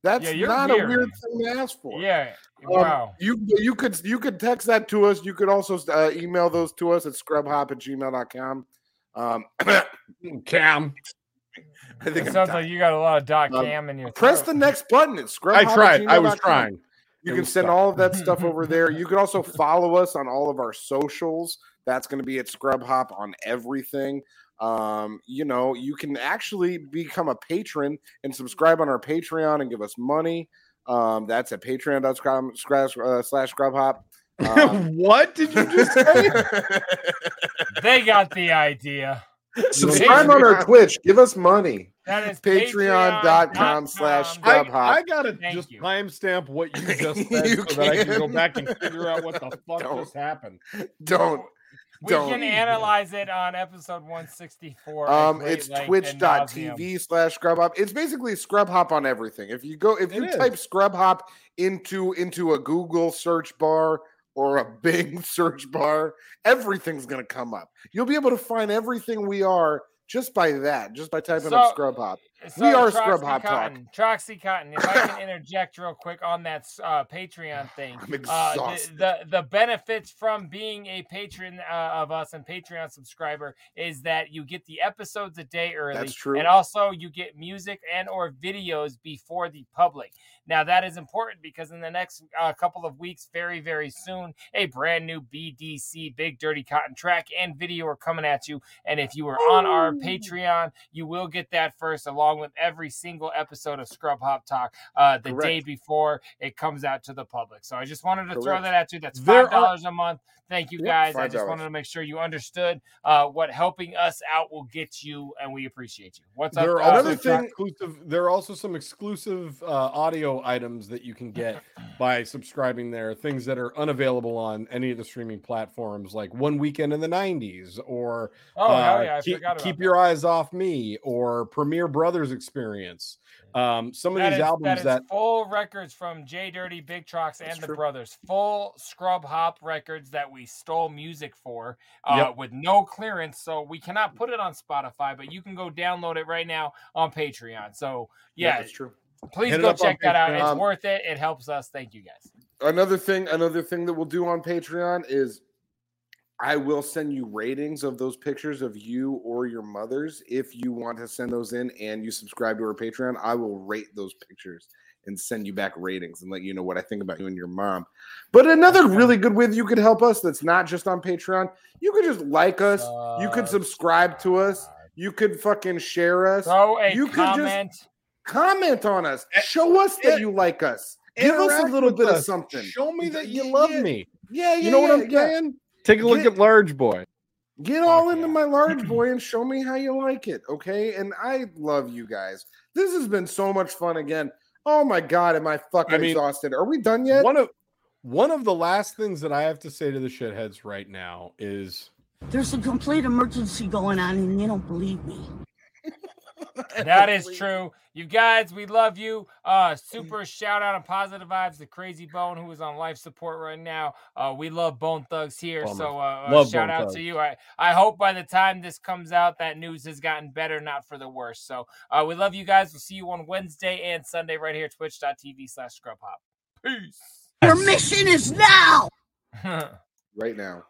That's yeah, not weird. a weird thing to ask for. Yeah, wow. Um, you you could you could text that to us. You could also uh, email those to us at scrub hop at gmail dot com. Um, cam. I think it sounds like you got a lot of dot cam um, in your. Press throat. the next button at scrub hop. I tried. I was trying. You it can send tough. all of that stuff over there. You can also follow us on all of our socials. That's going to be at Scrub Hop on everything. Um, you know, you can actually become a patron and subscribe on our Patreon and give us money. Um, that's at patreon.com uh, slash Scrub Hop. Um, what did you just say? They got the idea. Subscribe on our Twitch. Give us money. That is patreon.com slash Scrub Hop. I, I gotta Thank just you. timestamp what you just said you so can. that I can go back and figure out what the fuck Don't. just happened. Don't. We don't can analyze it on episode one sixty-four. Um, it's twitch.tv slash Scrub Hop. It's basically Scrub Hop on everything. If you go, if you type Scrub Hop into into a Google search bar or a Bing search bar, everything's gonna come up. You'll be able to find everything we are just by that, just by typing so, up Scrub Hop. So we are Troxy Scrub Hop Cotton, Talk. Troxy Cotton, if I can interject real quick on that uh, Patreon thing. I'm exhausted. Uh, the, the, the benefits from being a patron uh, of us and Patreon subscriber is that you get the episodes a day early. That's true. And also you get music and or videos before the public. Now, that is important because in the next uh, couple of weeks, very, very soon, a brand new B D C, Big Dirty Cotton track and video are coming at you. And if you were on our Patreon, you will get that first, along with every single episode of Scrub Hop Talk uh, the Correct. day before it comes out to the public. So I just wanted to Correct. throw that at you. That's five dollars are... a month. Thank you, guys. Yep, I just wanted to make sure you understood uh, what helping us out will get you, and we appreciate you. What's up? There are, also, thing... there are also some exclusive uh, audio items that you can get by subscribing there, things that are unavailable on any of the streaming platforms, like One Weekend in the nineties or oh, uh, yeah, I keep, forgot about keep Your Eyes Off Me or Premier Brothers Experience. Um, some of that these is, albums that, is that full records from JDirty, Big Trox, and the true. Brothers, full Scrub Hop records that we stole music for uh, yep. with no clearance, so we cannot put it on Spotify, but you can go download it right now on Patreon. So, yeah, yeah that's true. Please Hit go check that out. It's um, worth it. It helps us. Thank you, guys. Another thing, another thing that we'll do on Patreon is I will send you ratings of those pictures of you or your mothers. If you want to send those in and you subscribe to our Patreon, I will rate those pictures and send you back ratings and let you know what I think about you and your mom. But another really good way you could help us that's not just on Patreon, you could just like us. Uh, you could subscribe to us. You could fucking share us. Throw a you comment. Could just comment on us. Show us that it, you like us. Give us a little bit us. of something. Show me that you yeah, love yeah. me. Yeah, yeah. You know yeah, what I'm yeah. saying? Take a look get, at Large Boy. Get all oh, into yeah. my Large Boy and show me how you like it, okay? And I love you guys. This has been so much fun again. Oh my God, am I fucking I mean, exhausted? Are we done yet? One of one of the last things that I have to say to the shitheads right now is there's a complete emergency going on, and you don't believe me. That is true. You guys, we love you. Uh, super shout out and positive vibes to Crazy Bone, who is on life support right now. Uh, we love Bone Thugs here, Bummer. so uh, shout out thugs. to you. I, I hope by the time this comes out, that news has gotten better, not for the worse. So uh, we love you guys. We'll see you on Wednesday and Sunday right here, twitch.tv slash Scrub Hop. Peace. Your mission is now. Right now.